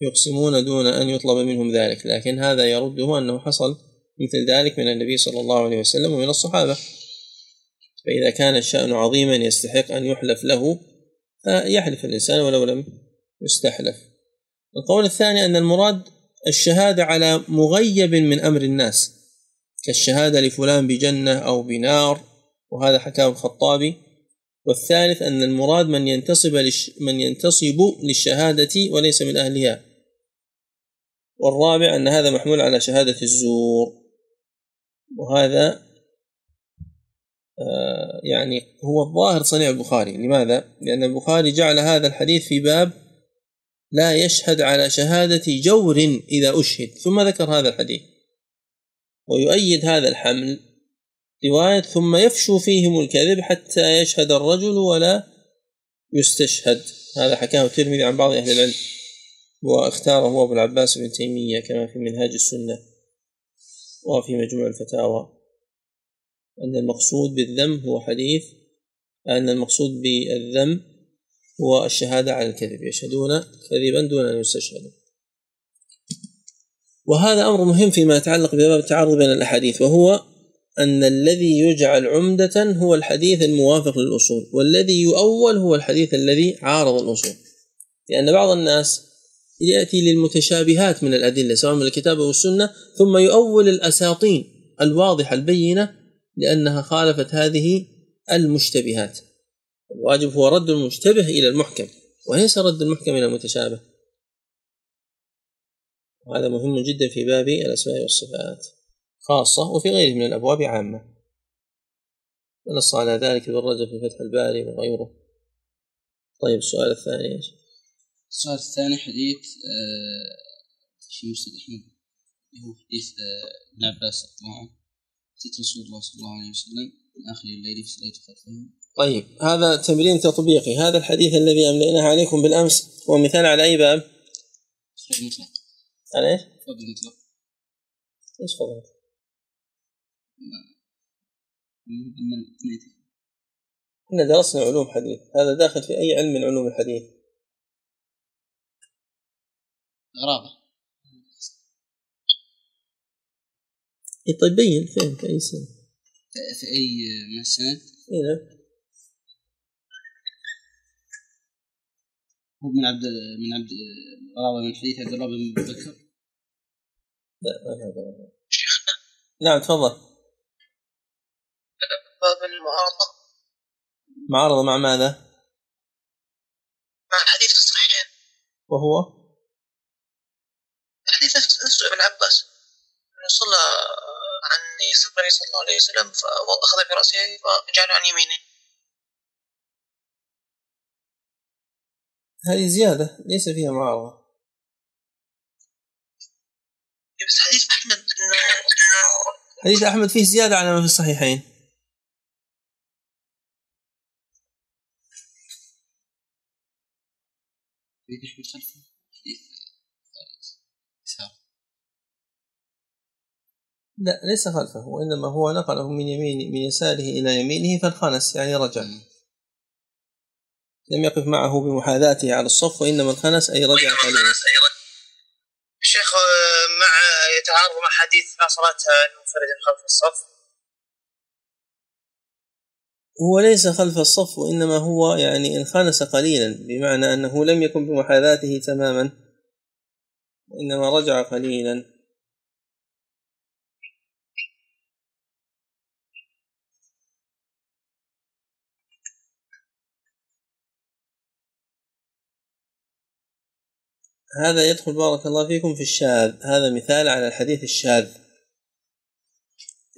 يقسمون دون أن يطلب منهم ذلك، لكن هذا يرده أنه حصل مثل ذلك من النبي صلى الله عليه وسلم ومن الصحابة، فإذا كان الشأن عظيما يستحق أن يحلف له فيحلف الإنسان ولو لم يستحلف. القول الثاني أن المراد الشهادة على مغيب من أمر الناس، كالشهادة لفلان بجنة أو بنار، وهذا حكاه الخطابي. والثالث أن المراد من ينتصب للشهادة وليس من أهلها. والرابع أن هذا محمول على شهادة الزور، وهذا يعني هو الظاهر صنيع البخاري. لماذا؟ لأن البخاري جعل هذا الحديث في باب لا يشهد على شهادة جور إذا أشهد، ثم ذكر هذا الحديث. ويؤيد هذا الحمل رواية ثم يفشو فيهم الكذب حتى يشهد الرجل ولا يستشهد، هذا حكاه الترمذي عن بعض أهل العلم، واختاره أبو العباس بن تيمية كما في منهاج السنة وفي مجموع الفتاوى. أن المقصود بالذم هو الشهادة على الكذب، يشهدون كذبا دون أن يستشهدوا. وهذا أمر مهم فيما يتعلق بباب التعارض بين الأحاديث، وهو أن الذي يجعل عمدة هو الحديث الموافق للأصول، والذي يؤول هو الحديث الذي عارض الأصول، لأن بعض الناس يأتي للمتشابهات من الأدلة سواء من الكتاب والسنة، ثم يؤول الأساطين الواضحة البينة لأنها خالفت هذه المشتبهات. الواجب هو رد المشتبه إلى المحكم، وليس رد المحكم إلى المتشابه، وهذا مهم جدا في باب الأسماء والصفات خاصة، وفي غيره من الأبواب عامة، ونص على ذلك ابن رجب في فتح الباري وغيره. طيب، السؤال الثاني إيش؟ السؤال الثاني حديث في مسجد أحمد، هو حديث ابن عباس طبعا حديث رسول الله صلى الله عليه وسلم من آخر الليل في صلاة الخلفين. طيب، هذا تمرين تطبيقي. هذا الحديث الذي أملئناه عليكم بالأمس هو مثال على أي باب؟ فضل المطلق. على إيش؟ فضل المطلق. إيش فضل المطلق؟ إحنا درسنا علوم حديث، هذا داخل في أي علم من علوم الحديث؟ غرابة. طيب بين فين في أي سنة؟ في أي مسند؟ هنا هو من عبد راوي من حديث عبد الله بن بكر. لا نعم تفضل. باب المعارضة. معارضة مع ماذا؟ مع حديث الصحيحين. وهو حديث نفسه ابن عباس صلى عن النبي صلى الله عليه وسلم فأخذ برأسه وجعله عن يمينه. هذه زيادة ليس فيها معارضة. بس حديث أحمد حديث أحمد فيه زيادة على ما في الصحيحين. بيدش بالخلفه حديث إسحاق. لا ليس خلفه وإنما هو نقله من يمين من يساره إلى يمينه فانخنس يعني رجع. لم يقف معه بمحاذاته على الصف وإنما الخنس أي رجع عليه. الشيخ مع يتعارض مع حديث مع صلاتها المنفرد خلف الصف. هو ليس خلف الصف وإنما هو يعني انخنس قليلا بمعنى أنه لم يكن بمحاذاته تماما وإنما رجع قليلا. هذا يدخل بارك الله فيكم في الشاذ. هذا مثال على الحديث الشاذ.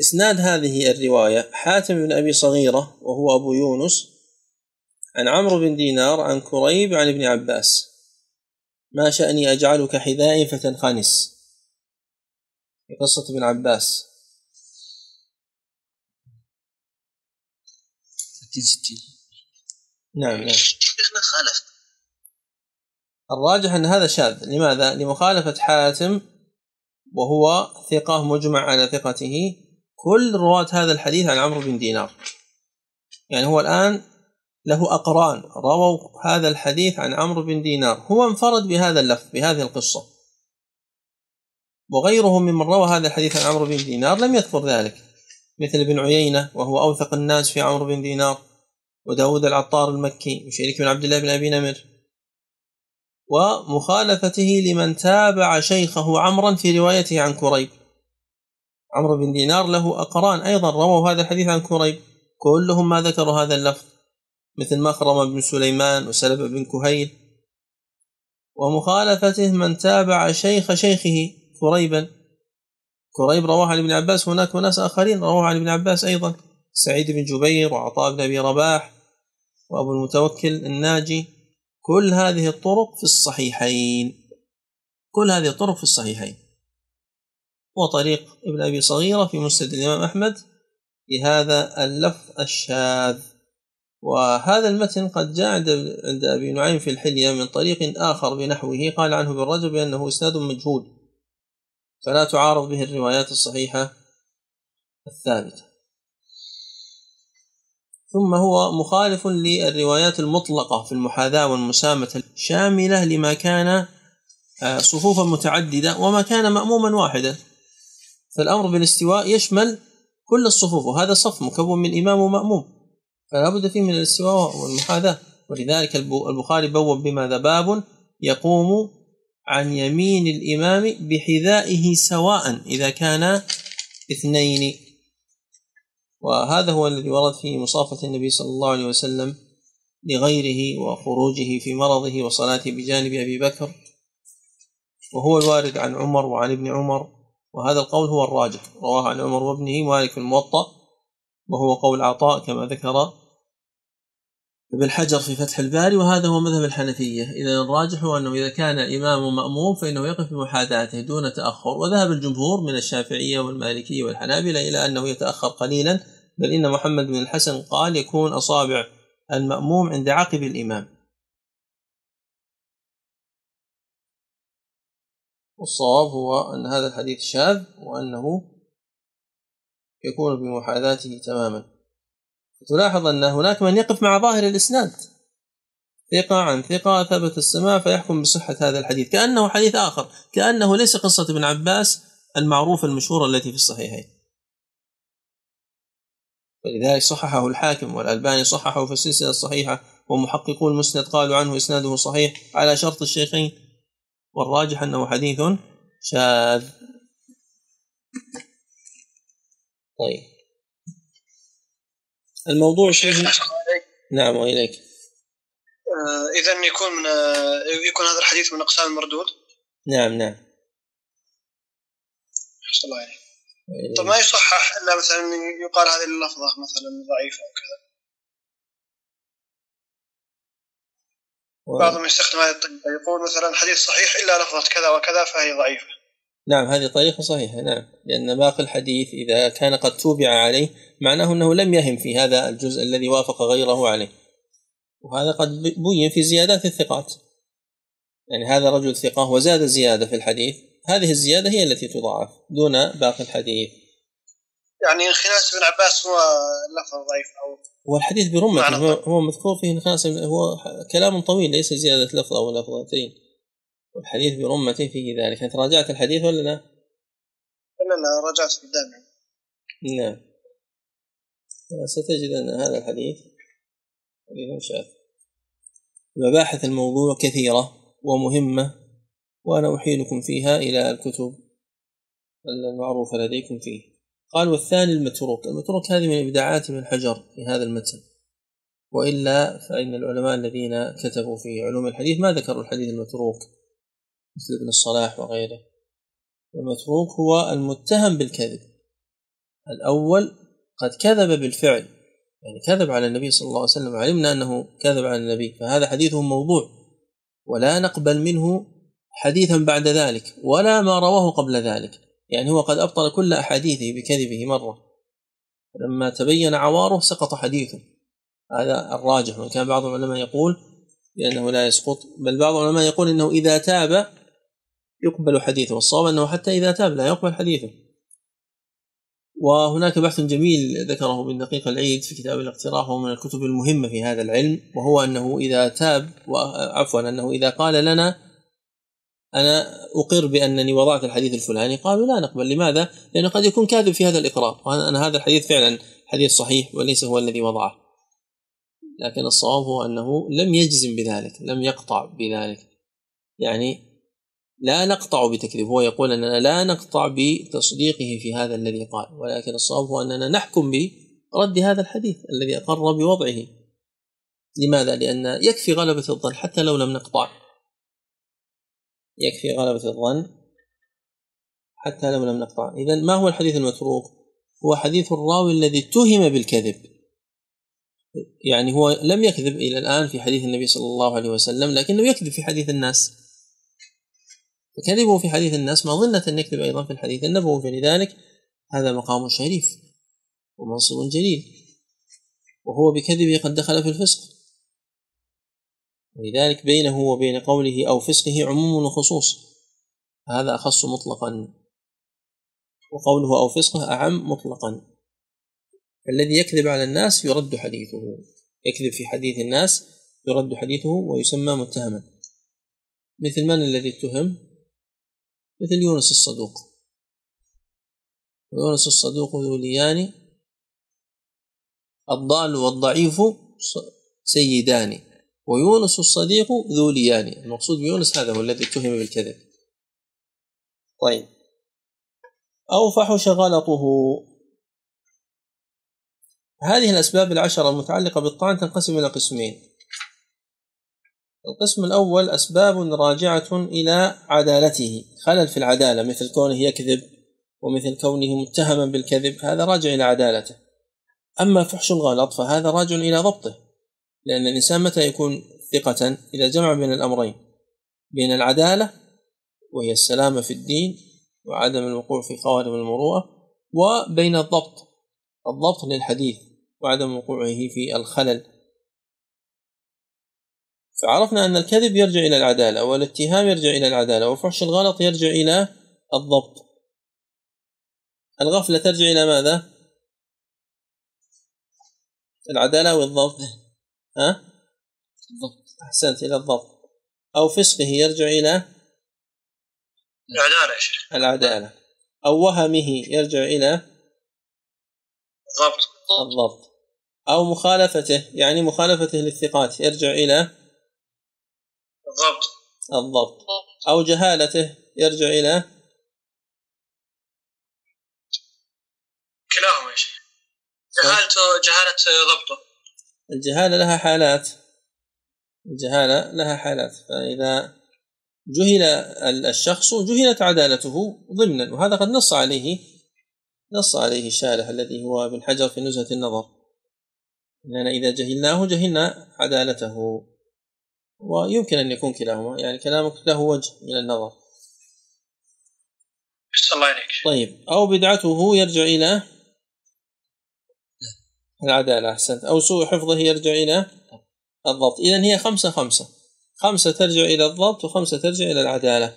إسناد هذه الرواية حاتم بن أبي صغيرة وهو أبو يونس عن عمرو بن دينار عن كريب عن ابن عباس ما شأني أجعلك حذاء فتنخنس في قصة ابن عباس 60. نعم شيخنا خالف. الراجح أن هذا شاذ. لماذا؟ لمخالفة حاتم وهو ثقة مجمع على ثقته كل رواة هذا الحديث عن عمرو بن دينار. يعني هو الآن له أقران رووا هذا الحديث عن عمرو بن دينار هو انفرد بهذا اللفظ بهذه القصة وغيرهم ممن روى هذا الحديث عن عمرو بن دينار لم يذكر ذلك مثل ابن عيينة وهو أوثق الناس في عمرو بن دينار وداود العطار المكي وشريك بن عبد الله بن أبي نمر ومخالفته لمن تابع شيخه عمرا في روايته عن كريب. عمرو بن دينار له أقران أيضا رووا هذا الحديث عن كريب كلهم ما ذكروا هذا اللفظ مثل مخرم بن سليمان وسلب بن كهيل. ومخالفته من تابع شيخ شيخه كريبا كريب رواه عن ابن عباس هناك وناس آخرين رواه عن ابن عباس أيضا سعيد بن جبير وعطاء بن أبي رباح وأبو المتوكل الناجي. كل هذه الطرق في الصحيحين. كل هذه الطرق في الصحيحين وطريق ابن أبي صغيرة في مسند الإمام أحمد لهذا اللفظ الشاذ. وهذا المتن قد جاء عند أبي نعيم في الحلية من طريق آخر بنحوه قال عنه ابن رجب بأنه إسناد مجهول فلا تعارض به الروايات الصحيحة الثابتة. ثم هو مخالف للروايات المطلقة في المحاذاة والمسامة الشاملة لما كان صفوفا متعددة وما كان مأموما واحدا. فالأمر بالاستواء يشمل كل الصفوف وهذا الصف مكون من إمام ومأموم فلا بد فيه من الاستواء والمحاذاة. ولذلك البخاري بوّب بماذا باب يقوم عن يمين الإمام بحذائه سواء إذا كان اثنين. وهذا هو الذي ورد في مصافة النبي صلى الله عليه وسلم لغيره وخروجه في مرضه وصلاته بجانب أبي بكر وهو الوارد عن عمر وعن ابن عمر وهذا القول هو الراجح. رواه عن عمر وابنه مالك في الموطأ وهو قول عطاء كما ذكر ابن حجر في فتح الباري وهذا هو مذهب الحنفية. إذا الراجح هو أنه إذا كان إمام مأموم فإنه يقف بمحاذاته دون تأخر. وذهب الجمهور من الشافعية والمالكية والحنابلة إلى أنه يتأخر قليلا بل إن محمد بن الحسن قال يكون أصابع المأموم عند عقب الإمام. والصواب هو أن هذا الحديث شاذ وأنه يكون بمحاذاته تماما. تلاحظ أن هناك من يقف مع ظاهر الإسناد ثقة عن ثقة ثبت السماع فيحكم بصحة هذا الحديث كأنه حديث آخر كأنه ليس قصة ابن عباس المعروفة المشهورة التي في الصحيحين. فلذلك صححه الحاكم والألباني صححه في السلسلة الصحيحة ومحققو المسند قالوا عنه إسناده صحيح على شرط الشيخين، والراجح أنه حديث شاذ. طيب الموضوع شيخنا. نعم وإليك. إذن يكون هذا الحديث من أقسام المردود. نعم نعم. حسن الله عليك. طب ما يصحح إلا مثلا يقال هذه اللفظة مثلا ضعيفة أو كذا، بعضهم يستخدم هذه الطريقة يقول مثلا حديث صحيح إلا لفظة كذا وكذا فهي ضعيفة. نعم هذه طريقة صحيحة. نعم، لأن باقي الحديث إذا كان قد توبع عليه معناه أنه لم يهم في هذا الجزء الذي وافق غيره عليه، وهذا قد بين في زيادات الثقات، يعني هذا رجل ثقة وزاد زيادة في الحديث، هذه الزيادة هي التي تضاعف دون باقي الحديث. يعني انخناس بن عباس هو لفظ ضعيف أو هو الحديث برمة، هو مذكور فيه انخناس، هو كلام طويل ليس زيادة لفظ أو لفظتين، والحديث برمة فيه ذلك. أنت راجعت الحديث ولا لا؟ لا راجعت قدامي. نعم ستجد أن هذا الحديث شاذ. مباحث الموضوع كثيرة ومهمة، وأنا أحيلكم فيها إلى الكتب المعروفة لديكم فيه. قال والثاني المتروك. المتروك هذه من إبداعات ابن حجر في هذا المتن، وإلا فإن العلماء الذين كتبوا في علوم الحديث ما ذكروا الحديث المتروك مثل ابن الصلاح وغيره. والمتروك هو المتهم بالكذب. الأول قد كذب بالفعل، يعني كذب على النبي صلى الله عليه وسلم، علمنا أنه كذب على النبي، فهذا حديثه موضوع ولا نقبل منه حديثا بعد ذلك ولا ما رواه قبل ذلك، يعني هو قد أبطل كل أحاديثه بكذبه مرة، لما تبين عواره سقط حديثه. هذا الراجح، وكان بعض العلماء يقول لأنه لا يسقط، بل بعض العلماء يقول إنه إذا تاب يقبل حديثه، والصواب أنه حتى إذا تاب لا يقبل حديثه. وهناك بحث جميل ذكره ابن دقيق العيد في كتاب الاقتراح، ومن الكتب المهمة في هذا العلم، وهو أنه إذا تاب أنه إذا قال لنا أنا أقر بأنني وضعت الحديث الفلاني، قالوا لا نقبل. لماذا؟ لأنه قد يكون كاذب في هذا الإقرار، وأن هذا الحديث فعلا حديث صحيح وليس هو الذي وضعه، لكن الصواب هو أنه لم يجزم بذلك، لم يقطع بذلك، يعني لا نقطع بتكذيب. هو يقول أننا لا نقطع بتصديقه في هذا الذي قال، ولكن الصواب هو أننا نحكم برد هذا الحديث الذي أقر بوضعه. لماذا؟ لأن يكفي غلبة الظن حتى لو لم نقطع، يكفي غلبة الظن حتى لو لم نقطع. إذن ما هو الحديث المتروك؟ هو حديث الراوي الذي اتهم بالكذب، يعني هو لم يكذب إلى الآن في حديث النبي صلى الله عليه وسلم، لكنه يكذب في حديث الناس، فكذبه في حديث الناس ما ظنة أن يكذب أيضا في الحديث النبوي، فلذلك هذا مقام شريف ومنصب جليل، وهو بكذبه قد دخل في الفسق، ولذلك بينه وبين قوله أو فسقه عموم وخصوص، هذا أخص مطلقا، وقوله أو فسقه أعم مطلقا. الذي يكذب على الناس يرد حديثه، يكذب في حديث الناس يرد حديثه ويسمى متهما. مثل من الذي اتهم؟ مثل يونس الصدوق. ويونس الصدوق ذوليان، الضال والضعيف سيدان، ويونس الصديق ذوليان. المقصود بيونس هذا هو الذي اتهم بالكذب. طيب أو فحش غلطه. هذه الأسباب العشرة المتعلقة بالطعن تنقسم إلى قسمين. القسم الأول أسباب راجعة إلى عدالته، خلل في العدالة، مثل كونه يكذب ومثل كونه متهما بالكذب، هذا راجع إلى عدالته. أما فحش الغلط فهذا راجع إلى ضبطه، لأن الإنسان متى يكون ثقة؟ إذا جمع بين الأمرين، بين العدالة وهي السلامة في الدين وعدم الوقوع في خوارم المروءة، وبين الضبط، الضبط للحديث وعدم وقوعه في الخلل. فعرفنا أن الكذب يرجع إلى العدالة، والاتهام يرجع إلى العدالة، وفحش الغلط يرجع إلى الضبط. الغفلة ترجع إلى ماذا؟ العدالة والضبط. أحسنت، إلى الضبط. أو فسقه يرجع إلى العدالة. أو وهمه يرجع إلى الضبط. أو مخالفته، يعني مخالفته للثقات يرجع إلى الضبط، أو جهالته يرجع إلى كلاهما. جهالته جهالة ضبطه. الجهالة لها حالات، الجهالة لها حالات، فإذا جهل الشخص جهلت عدالته ضمنا، وهذا قد نص عليه الشارح الذي هو ابن حجر في نزهة النظر، لأن إذا جهلناه جهلنا عدالته، ويمكن أن يكون كلاهما، يعني كلامك له وجه إلى النظر. طيب، أو بدعته يرجع إلى العدالة، أحسنت، أو سوء حفظه يرجع إلى الضبط. إذن هي 5 ترجع إلى الضبط و5 ترجع إلى العدالة.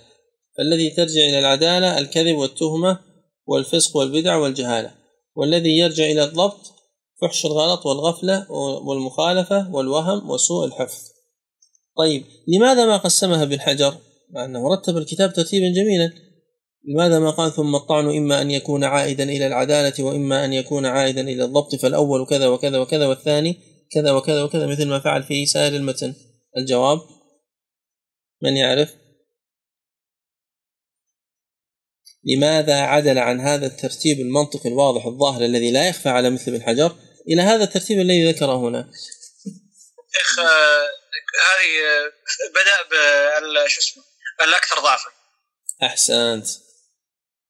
الذي ترجع إلى العدالة الكذب والتهمة والفسق والبدع والجهالة، والذي يرجع إلى الضبط فحش الغلط والغفلة والمخالفة والوهم وسوء الحفظ. طيب، لماذا ما قسمها بالحجر مع أنه رتب الكتاب ترتيبا جميلا؟ لماذا ما قال ثم الطعن إما أن يكون عائدا إلى العدالة وإما أن يكون عائدا إلى الضبط، فالأول كذا وكذا وكذا والثاني كذا وكذا وكذا، مثل ما فعل في سائر المتن؟ الجواب من يعرف؟ لماذا عدل عن هذا الترتيب المنطقي الواضح الظاهر الذي لا يخفى على مثل ابن حجر إلى هذا الترتيب الذي ذكره هنا؟ هذه بدأ بالأكثر ضعفا. أحسنت،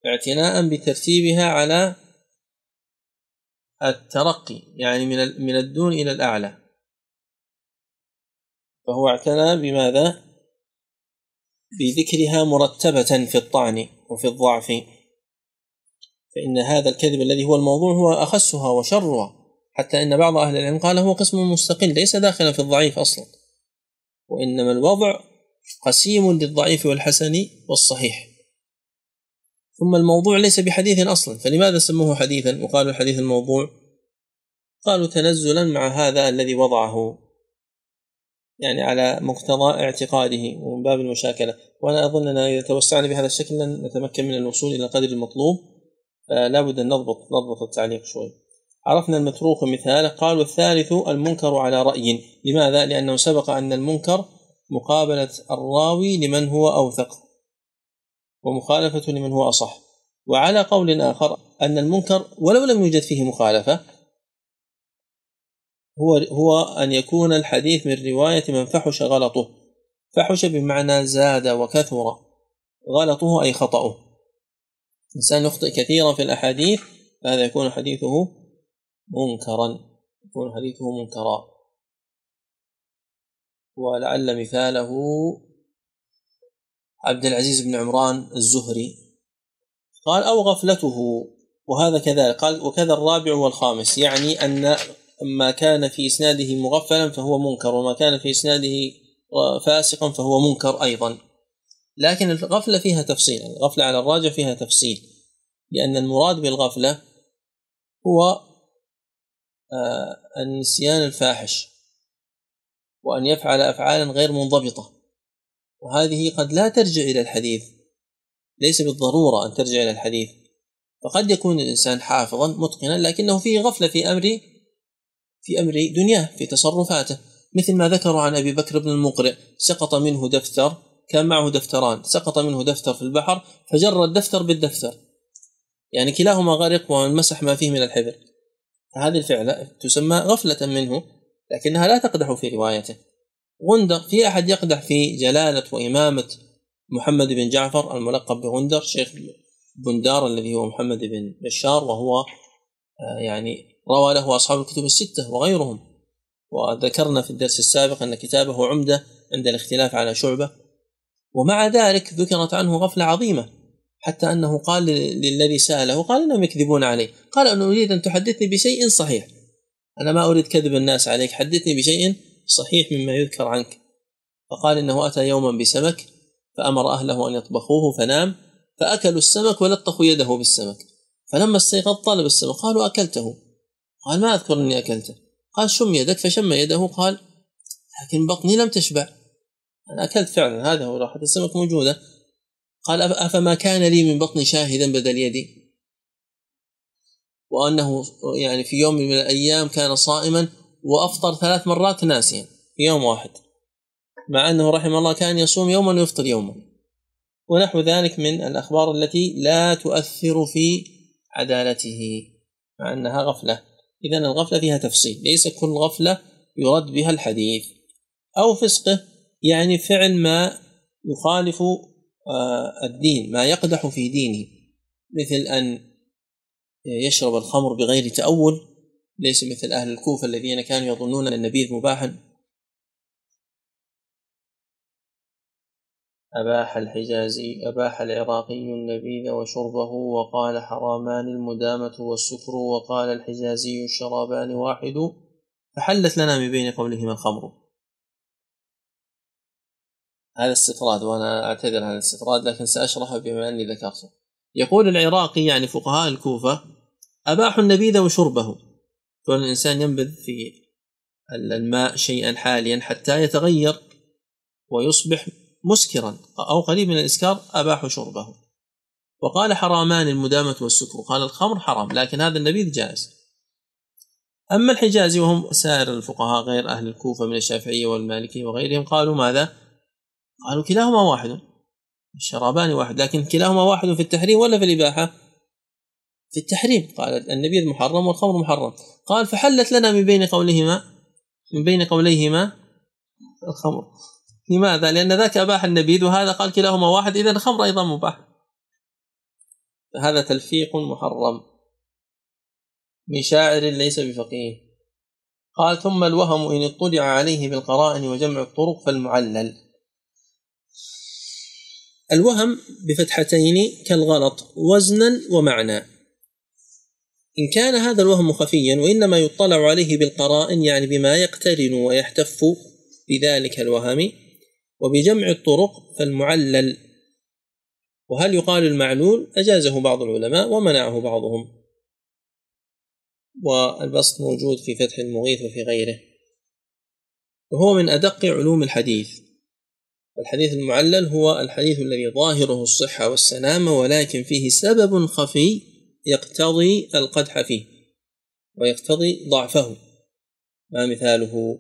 اعتناء بترتيبها على الترقي، يعني من الدون إلى الأعلى، فهو اعتنى بماذا؟ بذكرها مرتبة في الطعن وفي الضعف، فإن هذا الكذب الذي هو الموضوع هو أخسها وشرها، حتى إن بعض أهل العلم قال هو قسم مستقل ليس داخلا في الضعيف أصلا، وإنما الوضع قسيم للضعيف والحسن والصحيح. ثم الموضوع ليس بحديث أصلا، فلماذا سموه حديثا وقالوا الحديث الموضوع؟ قالوا تنزلا مع هذا الذي وضعه، يعني على مقتضى اعتقاده ومن باب المشاكلة. وأنا أظن أننا إذا توسعنا بهذا الشكل لن نتمكن من الوصول إلى القدر المطلوب، فلا بد أن نضبط التعليق شوي. عرفنا المتروك مثاله. قالوا الثالث المنكر على رأي. لماذا؟ لأنه سبق أن المنكر مقابلة الراوي لمن هو أوثق ومخالفة لمن هو أصح، وعلى قول آخر أن المنكر ولو لم يوجد فيه مخالفة هو أن يكون الحديث من رواية من فحش غلطه، فحش بمعنى زاد وكثر غلطه أي خطأه. إنسان يخطئ كثيرا في الأحاديث فهذا يكون حديثه منكرا، يكون حديثه منكرا. ولعل مثاله عبد العزيز بن عمران الزهري، قال أو غفلته، وهذا كذلك. قال وكذا الرابع والخامس، يعني أن ما كان في إسناده مغفلا فهو منكر، وما كان في إسناده فاسقا فهو منكر أيضا. لكن الغفلة فيها تفصيل، الغفلة على الراجع فيها تفصيل، لأن المراد بالغفلة هو النسيان الفاحش، وأن يفعل أفعالا غير منضبطة، وهذه قد لا ترجع إلى الحديث، ليس بالضرورة أن ترجع إلى الحديث، فقد يكون الإنسان حافظا متقنا لكنه فيه غفلة في أمر دنياه في تصرفاته، مثل ما ذكروا عن أبي بكر بن المقرئ، سقط منه دفتر، كان معه دفتران، سقط منه دفتر في البحر فجر الدفتر بالدفتر، يعني كلاهما غرق ومسح ما فيه من الحبر. هذه الفعلة تسمى غفلة منه، لكنها لا تقدح في روايته. غندر، في أحد يقدح في جلالة وإمامة محمد بن جعفر الملقب بغندر، شيخ بندار الذي هو محمد بن بشار، وهو يعني روى له أصحاب الكتب الستة وغيرهم، وذكرنا في الدرس السابق أن كتابه عمدة عند الاختلاف على شعبة، ومع ذلك ذكرت عنه غفلة عظيمة، حتى أنه قال للذي سأله، قال إنهم يكذبون عليه، قال أنا أريد أن تحدثني بشيء صحيح، أنا ما أريد كذب الناس عليك، حدثني بشيء صحيح مما يذكر عنك. فقال إنه أتى يوما بسمك فأمر أهله أن يطبخوه فنام، فأكلوا السمك ولطخوا يده بالسمك، فلما استيقظ طلب السمك، قالوا أكلته؟ قال ما أذكر أني أكلته. قال شم يدك، فشم يده، قال لكن بطني لم تشبع، أنا أكلت فعلا، هذا هو راحة السمك موجودة. قال أفما كان لي من بطني شاهدا بدل يدي؟ وأنه يعني في يوم من الأيام كان صائما وأفطر 3 مرات ناسيا في يوم واحد، مع أنه رحمه الله كان يصوم يوما ويفطر يوما، ونحو ذلك من الأخبار التي لا تؤثر في عدالته مع أنها غفلة. إذن الغفلة فيها تفصيل، ليس كل غفلة يرد بها الحديث. أو فسقه يعني فعل ما يخالف الدين، ما يقدح في دينه، مثل أن يشرب الخمر بغير تأول، ليس مثل أهل الكوفة الذين كانوا يظنون أن النبيذ مباحا. أباح الحجازي أباح العراقي النبيذ وشربه، وقال حرامان المدامة والسكر، وقال الحجازي الشرابان واحد، فحلت لنا من بين قولهما خمر. هذا استطراد، وأنا أعتذر هذا الاستطراد لكن سأشرحه بما أني ذكرته. يقول العراقي يعني فقهاء الكوفة أباح النبيذ وشربه، كون الإنسان ينبذ في الماء شيئا حاليا حتى يتغير ويصبح مسكرا أو قريب من الإسكار، أباح شربه. وقال حرامان المدامة والسكر، قال الخمر حرام لكن هذا النبيذ جائز. أما الحجازي وهم سائر الفقهاء غير أهل الكوفة من الشافعية والمالكية وغيرهم قالوا ماذا؟ قالوا كلاهما واحد، الشرابان واحد، لكن كلاهما واحد في التحريم ولا في الإباحة؟ في التحريم. قال النبيذ محرم والخمر محرم، قال فحلت لنا من بين قوليهما الخمر. لماذا؟ لأن ذاك أباح النبيذ وهذا قال كلاهما واحد، إذن الخمر أيضا مباح. هذا تلفيق محرم من شاعر ليس بفقيه. قال ثم الوهم إن اطلع عليه بالقرائن وجمع الطرق فالمعلل. الوهم بفتحتين كالغلط وزنا ومعنى. إن كان هذا الوهم مخفيا وإنما يطلع عليه بالقرائن، يعني بما يقترن ويحتف بذلك الوهم، وبجمع الطرق فالمعلل. وهل يقال المعلول؟ أجازه بعض العلماء ومنعه بعضهم، والبسط موجود في فتح المغيث وفي غيره، وهو من أدق علوم الحديث. الحديث المعلل هو الحديث الذي ظاهره الصحة والسلامة ولكن فيه سبب خفي يقتضي القدح فيه ويقتضي ضعفه. ما مثاله؟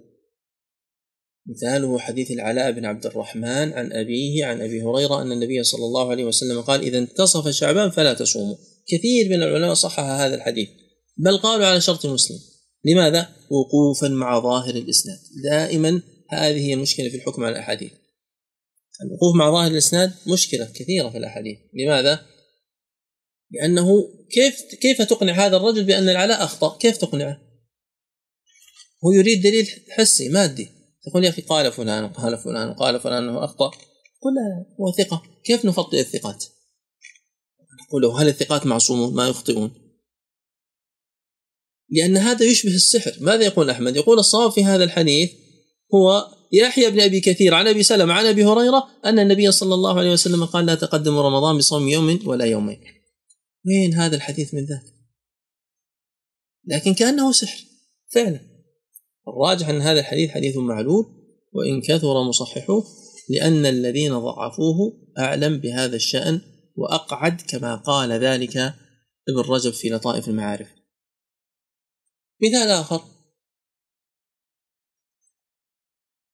مثاله حديث العلاء بن عبد الرحمن عن أبيه عن أبي هريرة أن النبي صلى الله عليه وسلم قال إذا انتصف شعبان فلا تصوموا. كثير من العلماء صحح هذا الحديث، بل قالوا على شرط مسلم. لماذا؟ وقوفا مع ظاهر الإسناد. دائما هذه هي المشكلة في الحكم على الأحاديث، الوقوف مع ظاهر الإسناد مشكلة كثيرة في الأحاديث. لماذا؟ لأنه كيف تقنع هذا الرجل بأن العلاء أخطأ؟ كيف تقنعه؟ هو يريد دليل حسي مادي، تقول يا أخي قال فلان وقال فلان وقال فلان أنه أخطأ، قل لا هو ثقة. كيف نفضل الثقات؟ نقول له هل الثقات معصومون ما يخطئون؟ لأن هذا يشبه السحر. ماذا يقول أحمد؟ يقول الصواب في هذا الحديث هو يحيى بن أبي كثير عن أبي سلمة عن أبي هريرة أن النبي صلى الله عليه وسلم قال لا تقدم رمضان بصوم يوم ولا يومين. وين هذا الحديث من ذاك؟ لكن كأنه سحر فعلا. الراجح أن هذا الحديث حديث معلول وإن كثر مصححه، لأن الذين ضعفوه أعلم بهذا الشأن وأقعد، كما قال ذلك ابن رجب في لطائف المعارف. مثال آخر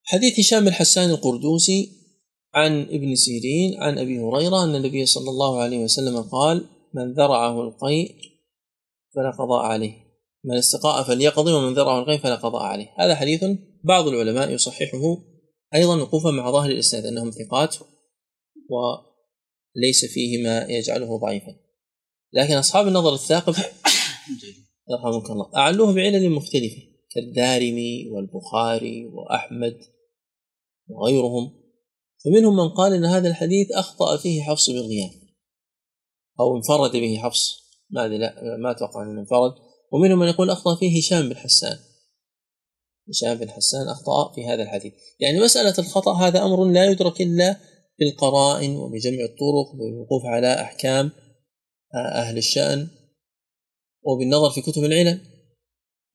حديث هشام الحسان القردوسي عن ابن سيرين عن أبي هريرة أن النبي صلى الله عليه وسلم قال من ذرعه القيء فلا قضاء عليه، من استقاء فليقضي، ومن ذرعه القيء فلا قضاء عليه. هذا حديث بعض العلماء يصححه أيضا وقوفا مع ظاهر الإسناد أنهم ثقات وليس فيه ما يجعله ضعيفا، لكن أصحاب النظر الثاقب رحمك الله أعلوه بعلل مختلفة كالدارمي والبخاري وأحمد وغيرهم. فمنهم من قال أن هذا الحديث أخطأ فيه حفص بالغياب أو انفرد به حفص، ما توقع أن انفرد. ومنهم من يقول أخطأ فيه هشام بن حسان أخطأ في هذا الحديث. يعني مسألة الخطأ هذا أمر لا يدرك إلا بالقرائن وبجمع الطرق وبالوقوف على أحكام أهل الشأن وبالنظر في كتب العلل،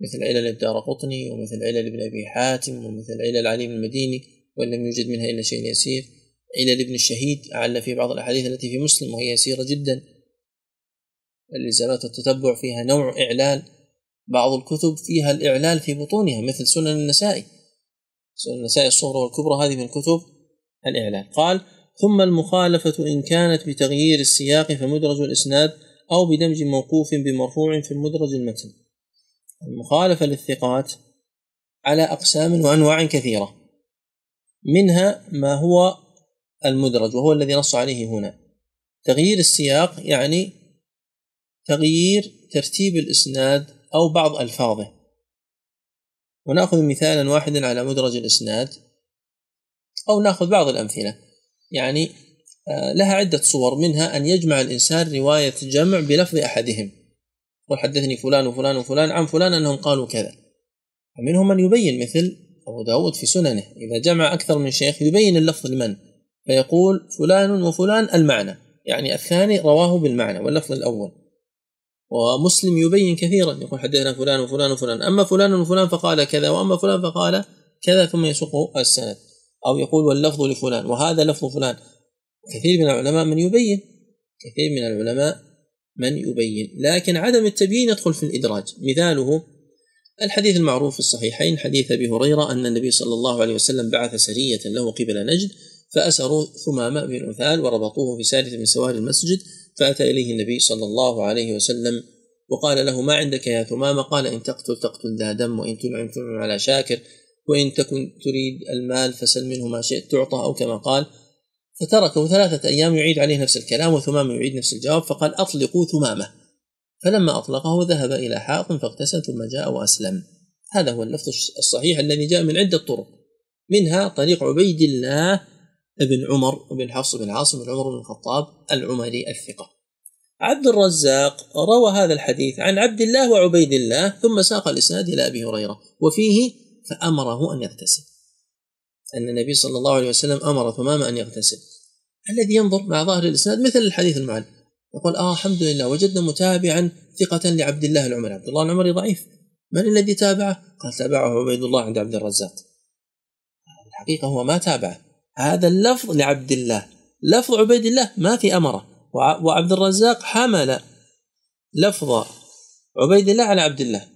مثل علل الدارقطني ومثل علل ابن أبي حاتم ومثل علل علي بن المديني وإن لم يوجد منها إلا شيء يسير، علل ابن الشهيد أعل في بعض الأحاديث التي في مسلم وهي يسيرة جدا، الإجابات التتبع فيها نوع إعلال، بعض الكتب فيها الإعلال في بطونها مثل سنن النسائي، سنن النسائي الصغرى والكبرى هذه من كتب الإعلال. قال: ثم المخالفة إن كانت بتغيير السياق فمدرج الإسناد أو بدمج موقوف بمرفوع في المدرج المتن. المخالفة للثقات على أقسام وأنواع كثيرة، منها ما هو المدرج وهو الذي نص عليه هنا. تغيير السياق يعني تغيير ترتيب الإسناد أو بعض ألفاظه، ونأخذ مثالا واحدا على مدرج الإسناد أو نأخذ بعض الأمثلة. يعني لها عدة صور، منها أن يجمع الإنسان رواية جمع بلفظ أحدهم، وحدثني فلان وفلان وفلان عن فلان أنهم قالوا كذا. منهم من يبين مثل أبو داود في سننه إذا جمع أكثر من شيخ يبين اللفظ لمن، فيقول فلان وفلان المعنى، يعني الثاني رواه بالمعنى واللفظ الأول. ومسلم يبين كثيرا يقول حدثنا فلان وفلان وفلان، أما فلان وفلان فقال كذا وأما فلان فقال كذا، ثم يسوقه السند، أو يقول واللفظ لفلان وهذا لفظ فلان. كثير من العلماء من يبين، كثير من العلماء من يبين، لكن عدم التبيين يدخل في الإدراج. مثاله الحديث المعروف في الصحيحين حديث أبي هريرة أن النبي صلى الله عليه وسلم بعث سرية له قبل نجد فأسروا ثمامة بن عثال وربطوه في سالة من سوار المسجد، فأتى إليه النبي صلى الله عليه وسلم وقال له: ما عندك يا ثمامة؟ قال: إن تقتل تقتل ذا دم، وإن تنعم تنعم على شاكر، وإن تكن تريد المال فسل منه ما شئت تعطى، أو كما قال. فتركه 3 أيام يعيد عليه نفس الكلام، وثمامة يعيد نفس الجواب، فقال: أطلقوا ثمامة. فلما أطلقه ذهب إلى حائط فاغتسل ثم جاء وأسلم. هذا هو اللفظ الصحيح الذي جاء من عدة طرق، منها طريق عبيد الله ابن عمر ابن حفص بن عاصم بن عمر بن الخطاب العمري الثقة. عبد الرزاق روى هذا الحديث عن عبد الله وعبيد الله، ثم ساق الإسناد إلى أبي هريرة، وفيه: فأمره أن يغتسل، أن النبي صلى الله عليه وسلم أمر ثمامة أن يغتسل. الذي ينظر مع ظاهر الإسناد مثل الحديث المعلم، يقول: الحمد لله وجدنا متابعا ثقة لعبد الله العمري، عبد الله العمري ضعيف، من الذي تابعه؟ قال: تابعه عبيد الله عند عبد الرزاق. الحقيقة هو ما تابعه، هذا اللفظ لعبد الله، لفظ عبيد الله ما في أمره، وعبد الرزاق حمل لفظ عبيد الله على عبد الله،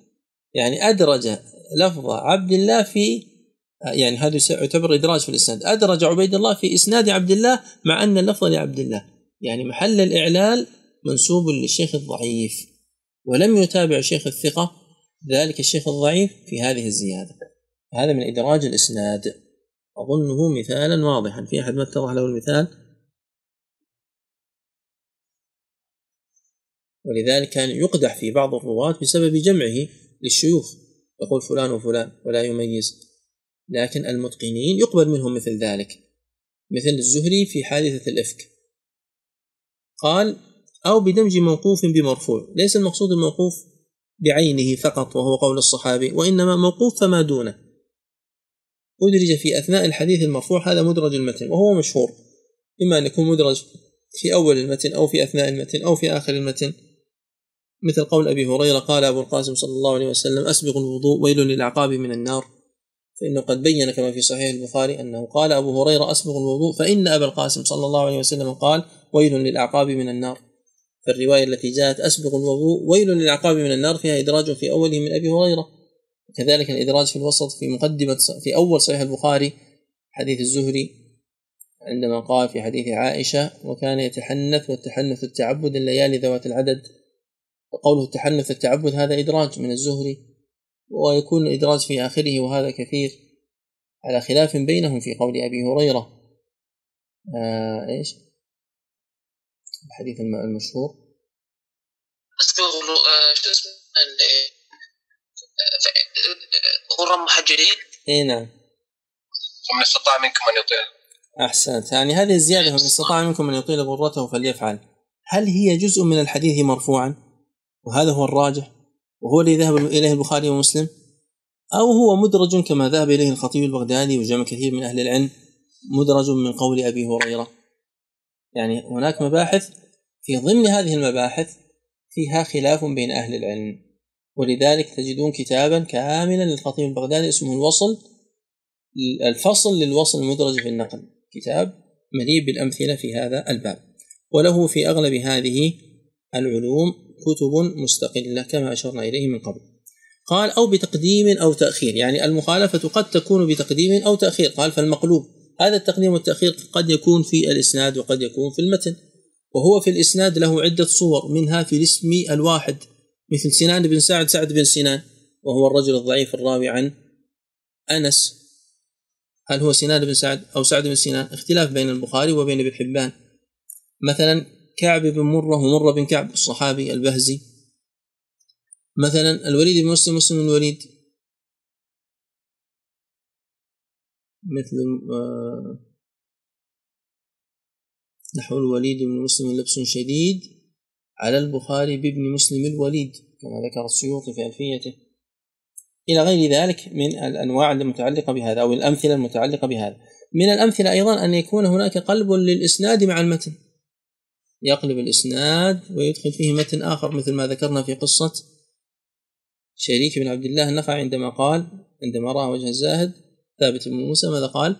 يعني أدرج لفظ عبد الله في، يعني هذا يعتبر إدراج في الإسناد، أدرج عبيد الله في إسناد عبد الله مع أن اللفظ لعبد الله، يعني محل الإعلال منسوب للشيخ الضعيف، ولم يتابع شيخ الثقة ذلك الشيخ الضعيف في هذه الزيادة. هذا من إدراج الإسناد. أظنه مثالا واضحا. في أحد ما اتضح له المثال؟ ولذلك كان يقدح في بعض الرواة بسبب جمعه للشيوخ، يقول فلان وفلان ولا يميز، لكن المتقنين يقبل منهم مثل ذلك، مثل الزهري في حادثة الإفك قال: أو بدمج موقوف بمرفوع. ليس المقصود الموقوف بعينه فقط وهو قول الصحابي، وإنما موقوف فما دونه أدرج في أثناء الحديث المرفوع، هذا مدرج المتن وهو مشهور، إما أن يكون مدرج في أول المتن أو في أثناء المتن أو في آخر المتن، مثل قول أبي هريرة قال أبو القاسم صلى الله عليه وسلم: أسبغ الوضوء ويل للعقاب من النار، فإنه قد بين كما في صحيح البخاري أنه قال أبو هريرة: أسبغ الوضوء فإن أبا القاسم صلى الله عليه وسلم قال ويل للعقاب من النار. فالرواية التي جاءت أسبغ الوضوء ويل للعقاب من النار فيها إدراج في أوله من أبي هريرة، كذلك الإدراج في الوسط في مقدمة في أول صحيح البخاري حديث الزهري عندما قال في حديث عائشة: وكان يتحنث، والتحنث التعبد الليالي ذوات العدد، وقوله التحنث التعبد هذا إدراج من الزهري، ويكون إدراج في آخره، وهذا كثير على خلاف بينهم في قول أبي هريرة إيش الحديث المشهور غرم محجلين. اي نعم، ومن استطاع منكم من يطيل. أحسنت، يعني هذه الزيادة ومن استطاع منكم من يطيل غرته فليفعل، هل هي جزء من الحديث مرفوعا وهذا هو الراجح وهو الذي ذهب إليه البخاري ومسلم، أو هو مدرج كما ذهب إليه الخطيب البغدادي وجمع كثير من أهل العلم مدرج من قول أبي هريرة؟ يعني هناك مباحث في ضمن هذه المباحث فيها خلاف بين أهل العلم، ولذلك تجدون كتابا كاملا للخطيب البغدادي اسمه الفصل للوصل المدرج في النقل، كتاب مليء بالأمثلة في هذا الباب، وله في أغلب هذه العلوم كتب مستقلة كما أشرنا إليه من قبل. قال أو بتقديم أو تأخير، يعني المخالفة قد تكون بتقديم أو تأخير. قال فالمقلوب، هذا التقديم والتأخير قد يكون في الإسناد وقد يكون في المتن. وهو في الإسناد له عدة صور، منها في الاسم الواحد مثل سنان بن سعد، سعد بن سنان وهو الرجل الضعيف الراوي عن أنس، هل هو سنان بن سعد أو سعد بن سنان؟ اختلاف بين البخاري وبين ابن حبان. مثلا كعب بن مرة ومرة بن كعب الصحابي البهزي. مثلا الوليد بن مسلم، مسلم بن الوليد، مثل نحو الوليد بن مسلم لبس شديد على البخاري بابن مسلم الوليد كما ذكر السيوطي في ألفيته، إلى غير ذلك من الأنواع المتعلقة بهذا أو الأمثلة المتعلقة بهذا. من الأمثلة أيضا أن يكون هناك قلب للإسناد مع المتن، يقلب الإسناد ويدخل فيه متن آخر، مثل ما ذكرنا في قصة شريك بن عبد الله النخعي عندما قال، عندما رأى وجه الزاهد ثابت بن موسى، ماذا قال؟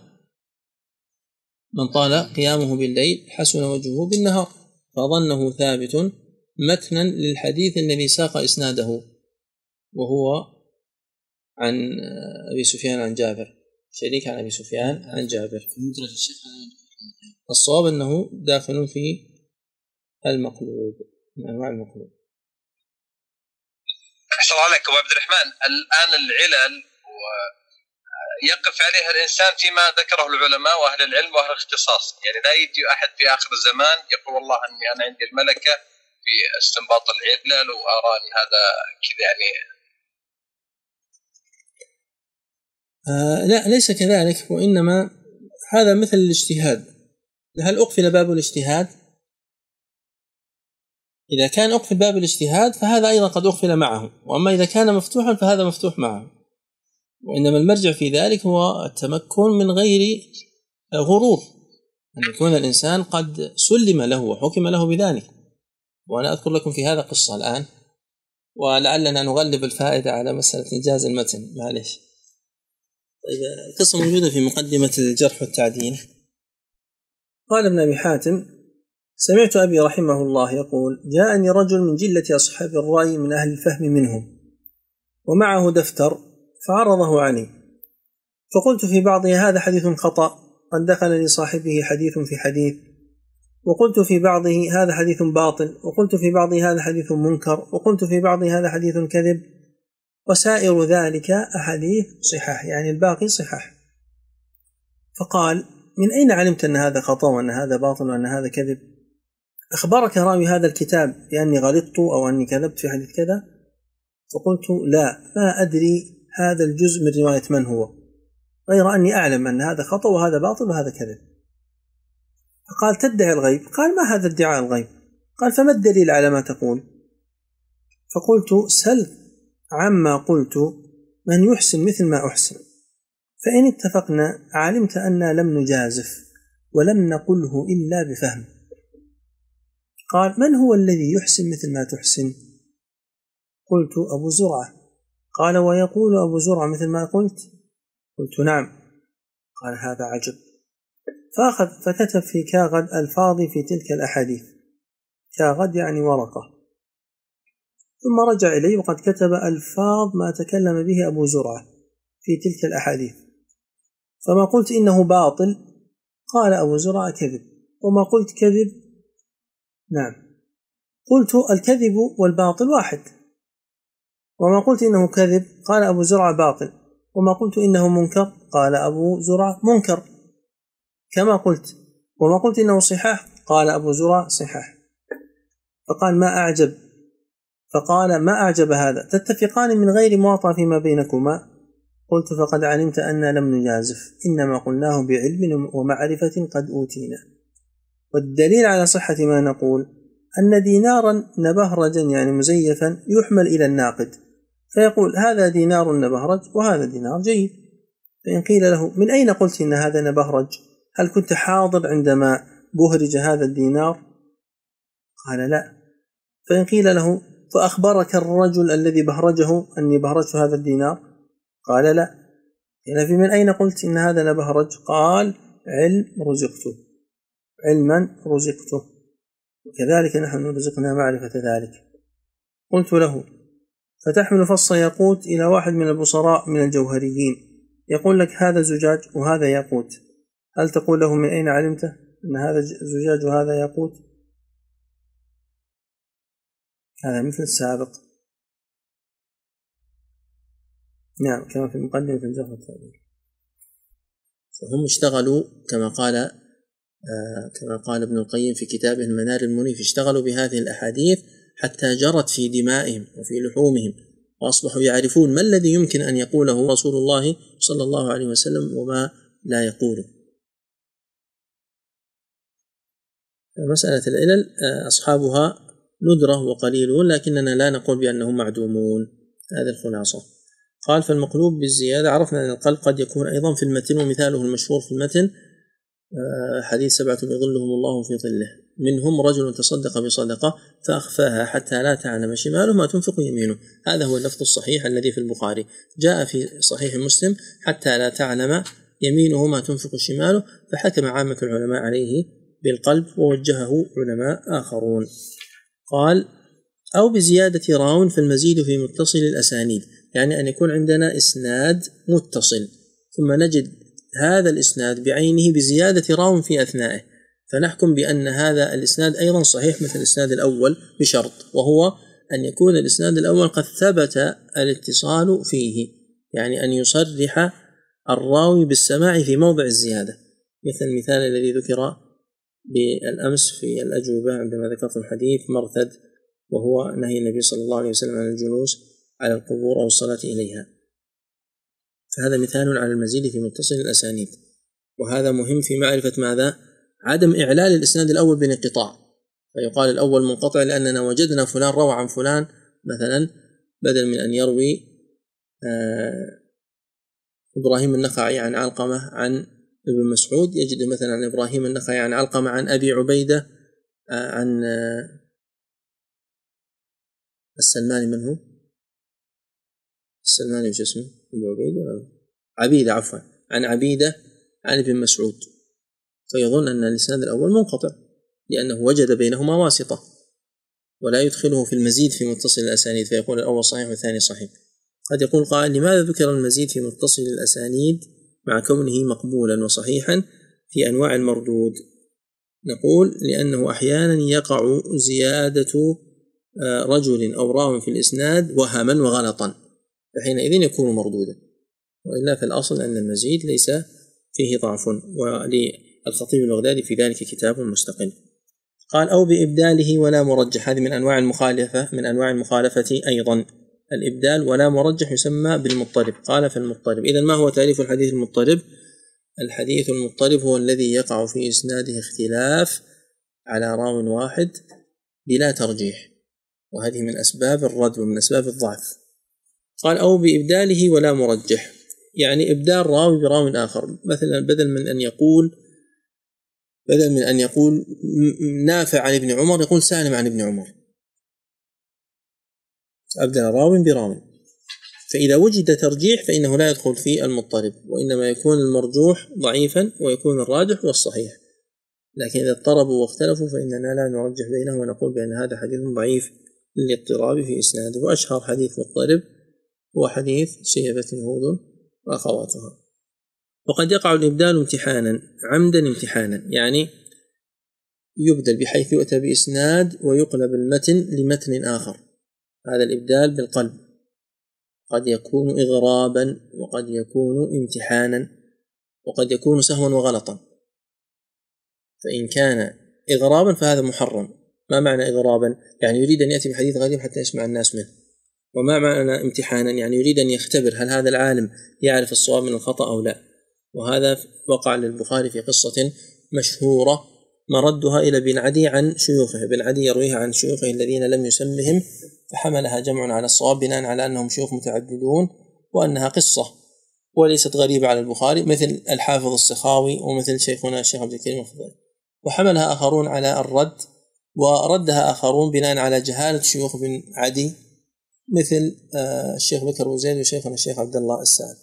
من طال قيامه بالليل حسن وجهه بالنهار، فظنه ثابت متنا للحديث الذي ساق إسناده وهو عن أبي سفيان عن جابر، شريك عن أبي سفيان عن جابر. الصواب أنه داخل في المقلوب، من أنواع المقلوب. أحسن عليكم عبد الرحمن. الآن العلل يقف عليها الإنسان فيما ذكره العلماء وأهل العلم وأهل الاختصاص، يعني لا يجي أحد في آخر الزمان يقول والله أني أنا عندي الملكة في استنباط العلل وأراني هذا كذا، يعني لا ليس كذلك، وإنما هذا مثل الاجتهاد. هل أقفل باب الاجتهاد؟ إذا كان أقفل باب الاجتهاد فهذا أيضا قد أقفل معه، وأما إذا كان مفتوحا فهذا مفتوح معه، وإنما المرجع في ذلك هو التمكن من غير غرور، أن يكون الإنسان قد سلم له وحكم له بذلك. وأنا أذكر لكم في هذا قصة الآن، ولعلنا نغلب الفائدة على مسألة إنجاز المتن، معلش. القصة موجودة في مقدمة الجرح والتعديل. قال ابن أبي حاتم: سمعت أبي رحمه الله يقول: جاءني رجل من جلة أصحاب الرأي من أهل الفهم منهم، ومعه دفتر فعرضه علي، فقلت في بعضه هذا حديث خطأ قد دخل لصاحبه حديث في حديث، وقلت في بعضه هذا حديث باطل، وقلت في بعضه هذا حديث منكر، وقلت في بعضه هذا حديث كذب، وسائر ذلك أحاديث صحاح، يعني الباقي صحاح. فقال: من أين علمت أن هذا خطأ وأن هذا باطل وأن هذا كذب؟ أخبرك راوي هذا الكتاب بأني غلطت أو أني كذبت في حديث كذا؟ فقلت: لا، ما أدري هذا الجزء من رواية من هو، غير أني أعلم أن هذا خطأ وهذا باطل وهذا كذب. فقال: تدعي الغيب؟ قال: ما هذا ادعاء الغيب؟ قال: فما الدليل على ما تقول؟ فقلت: سل عما قلت من يحسن مثل ما أحسن، فإن اتفقنا علمت أننا لم نجازف ولم نقله إلا بفهم. قال: من هو الذي يحسن مثل ما تحسن؟ قلت: أبو زرعة. قال: ويقول أبو زرعة مثل ما قلت؟ قلت: نعم. قال: هذا عجب. فأخذ فكتب في كاغد الفاضي في تلك الأحاديث، كاغد يعني ورقة، ثم رجع إليه وقد كتب ألفاظ ما تكلم به أبو زرعة في تلك الأحاديث. فما قلت إنه باطل قال أبو زرعة كذب، وما قلت كذب نعم، قلت الكذب والباطل واحد، وما قلت إنه كذب قال أبو زرعة باطل، وما قلت إنه منكر قال أبو زرعة منكر كما قلت، وما قلت إنه صحاح قال أبو زرعة صحاح. فقال: ما أعجب؟ فقال: ما أعجب هذا، تتفقان من غير مواطأ فيما بينكما؟ قلت: فقد علمت أننا لم نجازف، إنما قلناه بعلم ومعرفة قد أوتينا، والدليل على صحة ما نقول أن دينارا نبهرجا يعني مزيفا يحمل إلى الناقد فيقول: هذا دينار نبهرج وهذا دينار جيد. فإن قيل له: من أين قلت إن هذا نبهرج؟ هل كنت حاضر عندما بهرج هذا الدينار؟ قال: لا. فإن قيل له: فأخبرك الرجل الذي بهرجه أني بهرجت هذا الدينار؟ قال: لا. يعني من أين قلت إن هذا نبهرج؟ قال: علما رزقته، وكذلك نحن رزقنا معرفة ذلك. قلت له فتحمل فص ياقوت إلى واحد من البصراء من الجوهريين يقول لك هذا زجاج وهذا ياقوت، هل تقول له من أين علمته أن هذا زجاج وهذا ياقوت؟ هذا مثل السابق. نعم كما في المقدمة في الجوهر الثاني. فهم اشتغلوا كما قال ابن القيم في كتابه المنار المنيف، اشتغلوا بهذه الأحاديث حتى جرت في دمائهم وفي لحومهم وأصبحوا يعرفون ما الذي يمكن أن يقوله رسول الله صلى الله عليه وسلم وما لا يقوله. مسألة العلل أصحابها ندرة وقليلون، لكننا لا نقول بأنهم معدومون. هذا الخلاصة. قال فالمقلوب بالزيادة عرفنا أن القلب قد يكون أيضا في المتن، ومثاله المشهور في المتن حديث 7 يظلهم الله في ظله، منهم رجل تصدق بصدقة فأخفاها حتى لا تعلم شماله ما تنفق يمينه. هذا هو اللفظ الصحيح الذي في البخاري، جاء في صحيح مسلم حتى لا تعلم يمينه ما تنفق شماله، فحكم عامة العلماء عليه بالقلب ووجهه علماء آخرون. قال أو بزيادة راون فالمزيد في متصل الأسانيد، يعني أن يكون عندنا إسناد متصل ثم نجد هذا الإسناد بعينه بزيادة راون في أثنائه، فنحكم بأن هذا الإسناد أيضا صحيح مثل الإسناد الأول، بشرط وهو أن يكون الإسناد الأول قد ثبت الاتصال فيه، يعني أن يصرح الراوي بالسماع في موضع الزيادة، مثل المثال الذي ذكر بالأمس في الأجوبة عندما ذكرت الحديث مرثد، وهو نهي النبي صلى الله عليه وسلم عن الجلوس على القبور أو الصلاة إليها. فهذا مثال على المزيد في متصل الأسانيد، وهذا مهم في معرفة ماذا؟ عدم إعلال الإسناد الأول بانقطاع، فيقال الأول منقطع لأننا وجدنا فلان روى عن فلان مثلا، بدل من أن يروي إبراهيم النخعي عن علقمة عن ابن مسعود، يجد مثلا إبراهيم النخعي عن علقمة عن أبي عبيدة عن السلماني. من هو السلماني؟ وش اسمه؟ أبو عبيدة، عبيدة عفوا، عن عبيدة عن ابن مسعود، فيظن أن الإسناد الأول منقطع لأنه وجد بينهما واسطة، ولا يدخله في المزيد في متصل الأسانيد فيقول الأول صحيح والثاني صحيح. قد يقول قائل لماذا ذكر المزيد في متصل الأسانيد مع كونه مقبولا وصحيحا في أنواع المردود؟ نقول لأنه أحيانا يقع زيادة رجل أو راو في الإسناد وهما وغلطا، فحينئذ يكون مردودا، وإلا فالأصل أن المزيد ليس فيه ضعف. وللخطيب البغدادي في ذلك كتاب مستقل. قال أو بإبداله ولا مرجح، هذه من أنواع المخالفة أيضا، الإبدال ولا مرجح يسمى بالمضطرب. قال فالمضطرب، إذن ما هو تعريف الحديث المضطرب؟ الحديث المضطرب هو الذي يقع في إسناده اختلاف على راو واحد بلا ترجيح، وهذه من أسباب الرد ومن أسباب الضعف. قال أو بإبداله ولا مرجح، يعني إبدال راوي براوي آخر، مثلا بدل من أن يقول نافع عن ابن عمر يقول سالم عن ابن عمر، أبدل راوي براوي. فإذا وجد ترجيح فإنه لا يدخل في المضطرب، وإنما يكون المرجوح ضعيفا ويكون الراجح والصحيح. لكن إذا اضطربوا واختلفوا فإننا لا نرجح بينهم ونقول بأن هذا حديث ضعيف للاضطراب في إسناده. وأشهر حديث مضطرب هو حديث شيبة هود وأخواتها. وقد يقع الإبدال امتحانا عمدا امتحانا، يعني يبدل بحيث يؤتى بإسناد ويقلب المتن لمتن آخر، هذا الإبدال بالقلب. قد يكون إغرابا، وقد يكون امتحانا، وقد يكون سهوا وغلطا. فإن كان إغرابا فهذا محرم. ما معنى إغرابا؟ يعني يريد أن يأتي بحديث غريب حتى يسمع الناس منه. وما معنى امتحانا؟ يعني يريد أن يختبر هل هذا العالم يعرف الصواب من الخطأ أو لا. وهذا وقع للبخاري في قصة مشهورة مردها إلى ابن عدي عن شيوخه، ابن عدي يرويها عن شيوخه الذين لم يسمهم، فحملها جمع على الصواب بناء على أنهم شيوخ متعددون وأنها قصة وليست غريبة على البخاري، مثل الحافظ السخاوي ومثل شيخنا الشيخ عبد الكريم الخضير. وحملها آخرون على الرد، وردها آخرون بناء على جهالة شيوخ ابن عدي مثل الشيخ بكر وزيد وشيخنا الشيخ عبد الله السعد.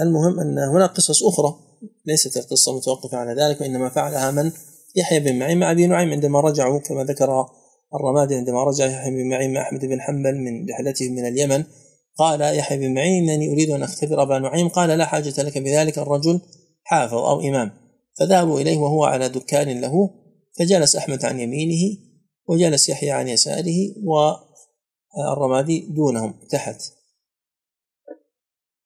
المهم أن هناك قصص أخرى ليست القصة متوقفة على ذلك، وإنما فعلها من يحيى بن معين مع أبي نعيم عندما رجعوا كما ذكر الرمادي عندما رجع يحيى بن معين مع أحمد بن حنبل من رحلته من اليمن قال يحيى بن معين أنني أريد أن أختبر أبا نعيم، قال لا حاجة لك بذلك، الرجل حافظ أو إمام. فذهبوا إليه وهو على دكان له، فجلس أحمد عن يمينه وجلس يحيى عن يساره والرمادي دونهم تحت.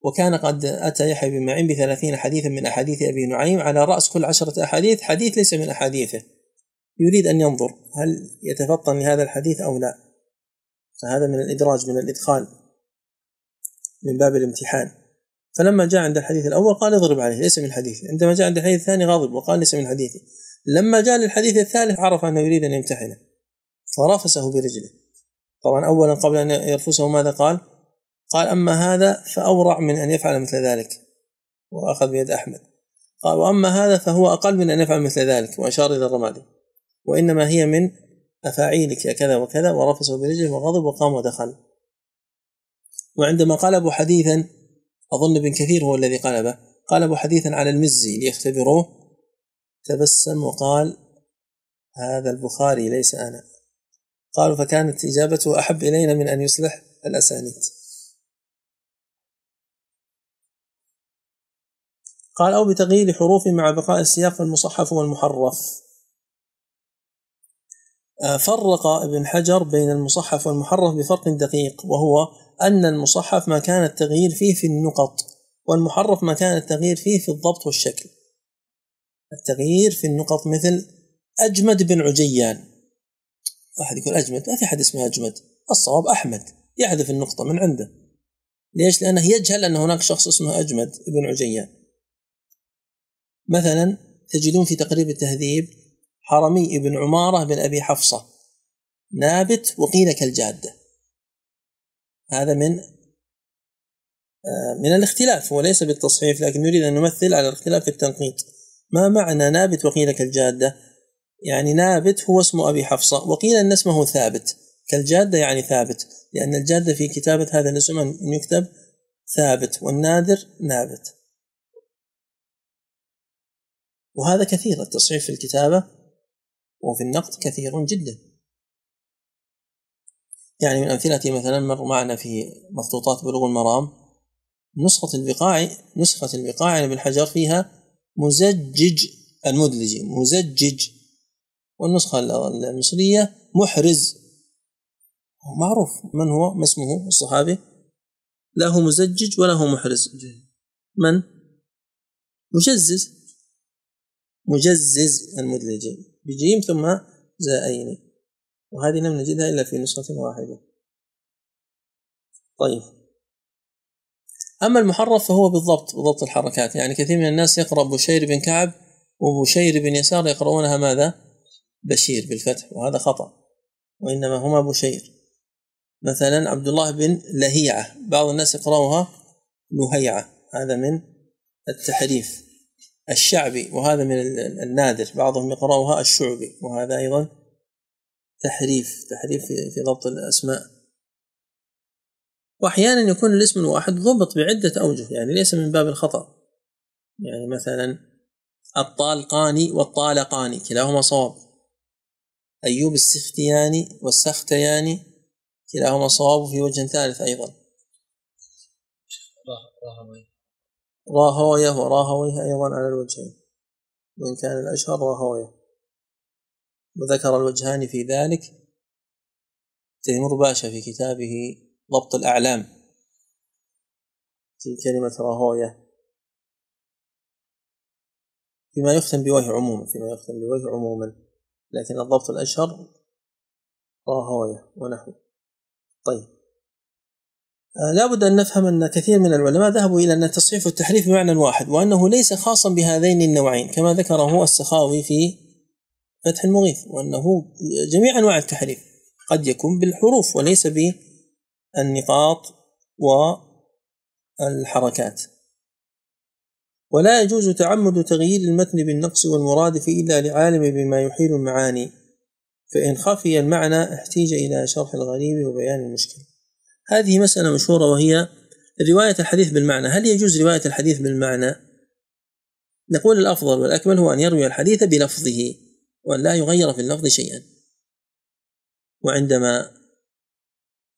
وكان قد أتى يحيى بن معين 30 حديثا من أحاديث أبي نعيم، على رأس كل 10 أحاديث حديث ليس من أحاديثه، يريد أن ينظر هل يتفطن لهذا الحديث أو لا. فهذا من الإدراج، من الإدخال، من باب الامتحان. فلما جاء عند الحديث الأول قال اضرب عليه ليس من حديثي، عندما جاء عند الحديث الثاني غاضب وقال ليس من حديثي، لما جاء للحديث الثالث عرف أنه يريد أن يمتحنه فرفسه برجله. طبعا أولا قبل أن يرفسه ماذا قال؟ قال أما هذا فأورع من أن يفعل مثل ذلك، وأخذ بيد أحمد. قال وأما هذا فهو أقل من أن يفعل مثل ذلك، وأشار إلى الرمادي، وإنما هي من أفاعيلك كذا وكذا، ورفسه برجله وغضب وقام ودخل. وعندما قلبوا حديثا، أظن ابن كثير هو الذي قلبه، قلبوا حديثا على المزي ليختبروه، تبسم وقال هذا البخاري ليس أنا. قالوا فكانت إجابته أحب إلينا من أن يصلح الأسانيد. قال أو بتغيير حروف مع بقاء السياق المصحف والمحرف. فرق ابن حجر بين المصحف والمحرف بفرق دقيق، وهو أن المصحف ما كان التغيير فيه في النقط، والمحرف ما كان التغيير فيه في الضبط والشكل. التغيير في النقط مثل أجمد بن عجيان، أحد يقول أجمد، لا في حد اسمه أجمد، الصواب أحمد، يحذف النقطة من عنده. ليش؟ لأنه يجهل أن هناك شخص اسمه أجمد بن عجيان. مثلا تجدون في تقريب التهذيب حرمي بن عمارة بن أبي حفصة نابت وقيل كالجادة، هذا من الاختلاف، وليس بالتصحيف، لكن نريد أن نمثل على الاختلاف في التنقيط. ما معنى نابت وقيل كالجادة؟ يعني نابت هو اسم أبي حفصة، وقيل أن اسمه ثابت، كالجادة يعني ثابت، لأن الجادة في كتابة هذا الاسم أن يكتب ثابت، والنادر نابت. وهذا كثير، التصحيف في الكتابة وفي النقد كثير جدا. يعني من أمثلتي مثلا مر معنا في مخطوطات بلوغ المرام نسخة البقاعي بن حجر فيها مزجج المدلجي مزجج، والنسخة المصرية محرز، معروف من هو، ما اسمه الصحابي، لا هو مزجج ولا هو محرز، من مجزز، مجزز المدلجي بجيم ثم زائين، وهذه لم نجدها إلا في نسخة واحدة. طيب، أما المحرف فهو بالضبط، بضبط الحركات. يعني كثير من الناس يقرأ بشير بن كعب وبشير بن يسار يقرؤونها ماذا؟ بشير بالفتح، وهذا خطأ، وإنما هما بشير. مثلا عبد الله بن لهيعة بعض الناس يقرأوها لهيعة، هذا من التحريف. الشعبي وهذا من النادر، بعضهم يقرأوها الشعبي، وهذا أيضا تحريف في ضبط الأسماء. وأحيانا يكون الاسم الواحد ضبط بعدة أوجه، يعني ليس من باب الخطأ، يعني مثلا الطالقاني والطالقاني كلاهما صواب، أيوب السختياني والسختياني كلاهما صواب، في وجه ثالث أيضا راهويه وراهويه أيضا على الوجهين، وإن كان الأشهر راهويه. وذكر الوجهان في ذلك تيمور باشا في كتابه ضبط الأعلام في كلمة راهويه، فيما يختم بوجه عموما، لكن الضبط الأشهر راهويه ونحوه. طيب، لا بد أن نفهم أن كثير من العلماء ذهبوا إلى أن التصحيف والتحريف بمعنى واحد، وأنه ليس خاصا بهذين النوعين كما ذكره السخاوي في فتح المغيث، وأنه جميع أنواع التحريف قد يكون بالحروف وليس بالنقاط والحركات. ولا يجوز تعمد تغيير المتن بالنقص والمرادف إلا لعالم بما يحيل المعاني، فإن خفي المعنى احتيج إلى شرح الغريب وبيان المشكل. هذه مسألة مشهورة، وهي رواية الحديث بالمعنى. هل يجوز رواية الحديث بالمعنى؟ نقول الأفضل والأكمل هو أن يروي الحديث بلفظه وأن لا يغير في اللفظ شيئا، وعندما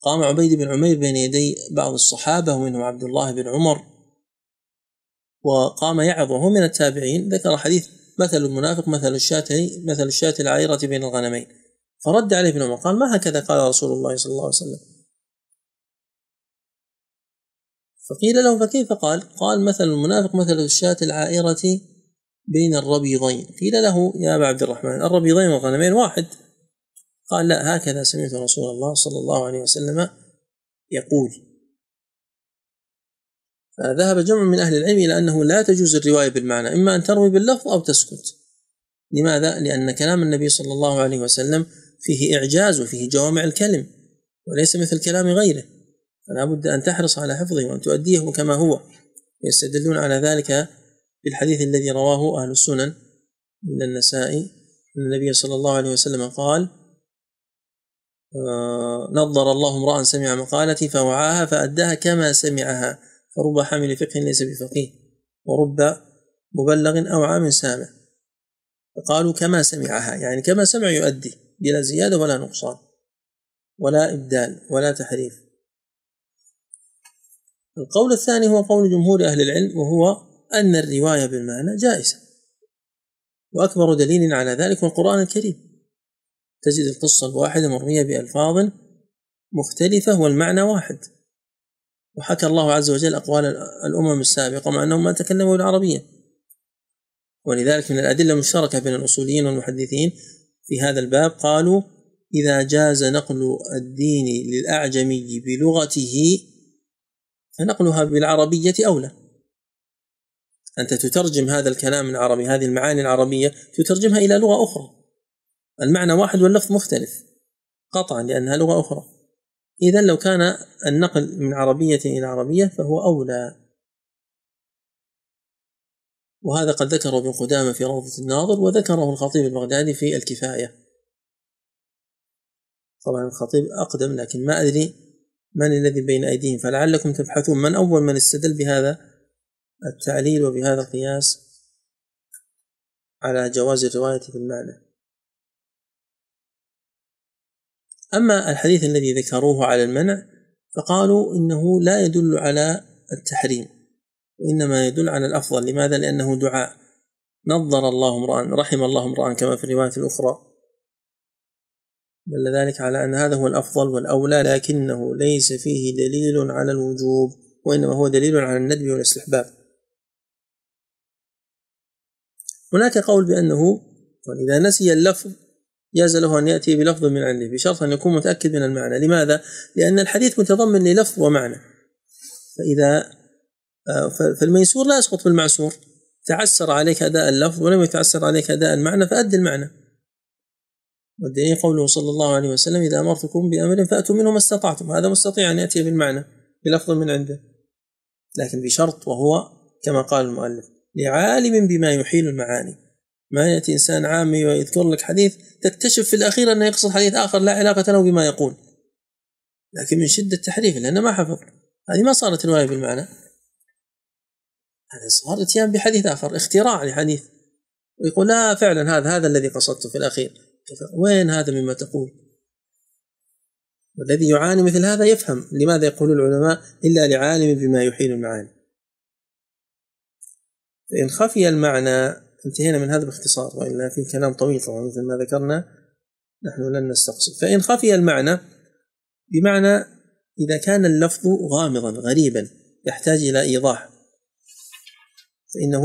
قام عبيد بن عمير بين يدي بعض الصحابة ومنهم عبد الله بن عمر وقام يعظه من التابعين، ذكر حديث مثل المنافق مثل الشاة العائرة بين الغنمين، فرد عليه ابن عمر قال ما هكذا قال رسول الله صلى الله عليه وسلم. فقيل له فكيف قال؟ قال مثل المنافق مثل الشاة العائرة بين الربيضين. قيل له يا أبا عبد الرحمن الربيضين والغنمين واحد. قال لا، هكذا سمعت رسول الله صلى الله عليه وسلم يقول. فذهب جمع من أهل العلم إلى أنه لا تجوز الرواية بالمعنى، إما أن تروي باللفظ أو تسكت. لماذا؟ لأن كلام النبي صلى الله عليه وسلم فيه إعجاز وفيه جوامع الكلم وليس مثل كلام غيره، فلا بد أن تحرص على حفظه وأن تؤديه كما هو. يستدلون على ذلك بالحديث الذي رواه أهل السنن من النسائي أن النبي صلى الله عليه وسلم قال نظر الله امرأ سمع مقالتي فوعاها فأداها كما سمعها، فرب حامل فقه ليس بفقيه ورب مبلغ أوعى من سامع. فقالوا كما سمعها، يعني كما سمع يؤدي بلا زيادة ولا نقصان ولا إبدال ولا تحريف. القول الثاني هو قول جمهور أهل العلم، وهو أن الرواية بالمعنى جائزة، وأكبر دليل على ذلك هو القرآن الكريم، تجد القصة الواحدة مروية بألفاظ مختلفة والمعنى واحد. وحكى الله عز وجل أقوال الأمم السابقة مع أنهم ما تكلموا العربية. ولذلك من الأدلة المشتركة بين الأصوليين والمحدثين في هذا الباب قالوا إذا جاز نقل الدين للأعجمي بلغته فنقلها بالعربية أولى. أنت تترجم هذا الكلام العربي، هذه المعاني العربية تترجمها إلى لغة أخرى، المعنى واحد واللفظ مختلف قطعا لأنها لغة أخرى. إذن لو كان النقل من عربية إلى عربية فهو أولى. وهذا قد ذكره ابن قدامة في روضة الناظر، وذكره الخطيب البغدادي في الكفاية. طبعا الخطيب أقدم، لكن ما أدري من الذي بين أيديهم، فلعلكم تبحثون من أول من استدل بهذا التعليل وبهذا القياس على جواز الرواية بالمعنى. أما الحديث الذي ذكروه على المنع فقالوا إنه لا يدل على التحريم وإنما يدل على الأفضل. لماذا؟ لأنه دعاء، نظر الله امرأً رحم الله امرأً كما في الرواية الأخرى، دل ذلك على أن هذا هو الأفضل والأولى، لكنه ليس فيه دليل على الوجوب وإنما هو دليل على الندب والاستحباب. هناك قول بأنه وإذا نسي اللفظ جاز له أن يأتي بلفظ من عنده بشرط أن يكون متأكد من المعنى. لماذا؟ لأن الحديث متضمن للفظ ومعنى، فالميسور لا يسقط بالمعسور، تعسر عليك أداء اللفظ ولم يتعسر عليك أداء المعنى فأد المعنى. والدليل قوله صلى الله عليه وسلم إذا أمرتكم بأمر فأتوا منه ما استطعتم، هذا مستطيع أن يأتي بالمعنى بلفظ من عنده، لكن بشرط وهو كما قال المؤلف لعالم بما يحيل المعاني. ما يأتي إنسان عامي ويذكر لك حديث تكتشف في الأخير أنه يقصد حديث آخر لا علاقة له بما يقول، لكن من شدة تحريف لأنه ما حفظ. هذه ما صارت رواية بالمعنى، هذا صار اتيان بحديث آخر، اختراع لحديث، ويقول لا فعلا هذا الذي قصدته في الأخير، وين هذا مما تقول؟ والذي يعاني مثل هذا يفهم لماذا يقول العلماء إلا لعالم بما يحيل المعاني. فإن خفي المعنى انتهينا من هذا باختصار، وإلا في كلام طويل طبعا مثل ما ذكرنا نحن لن نستقصي. فإن خفي المعنى بمعنى إذا كان اللفظ غامضا غريبا يحتاج إلى إيضاح، فإنه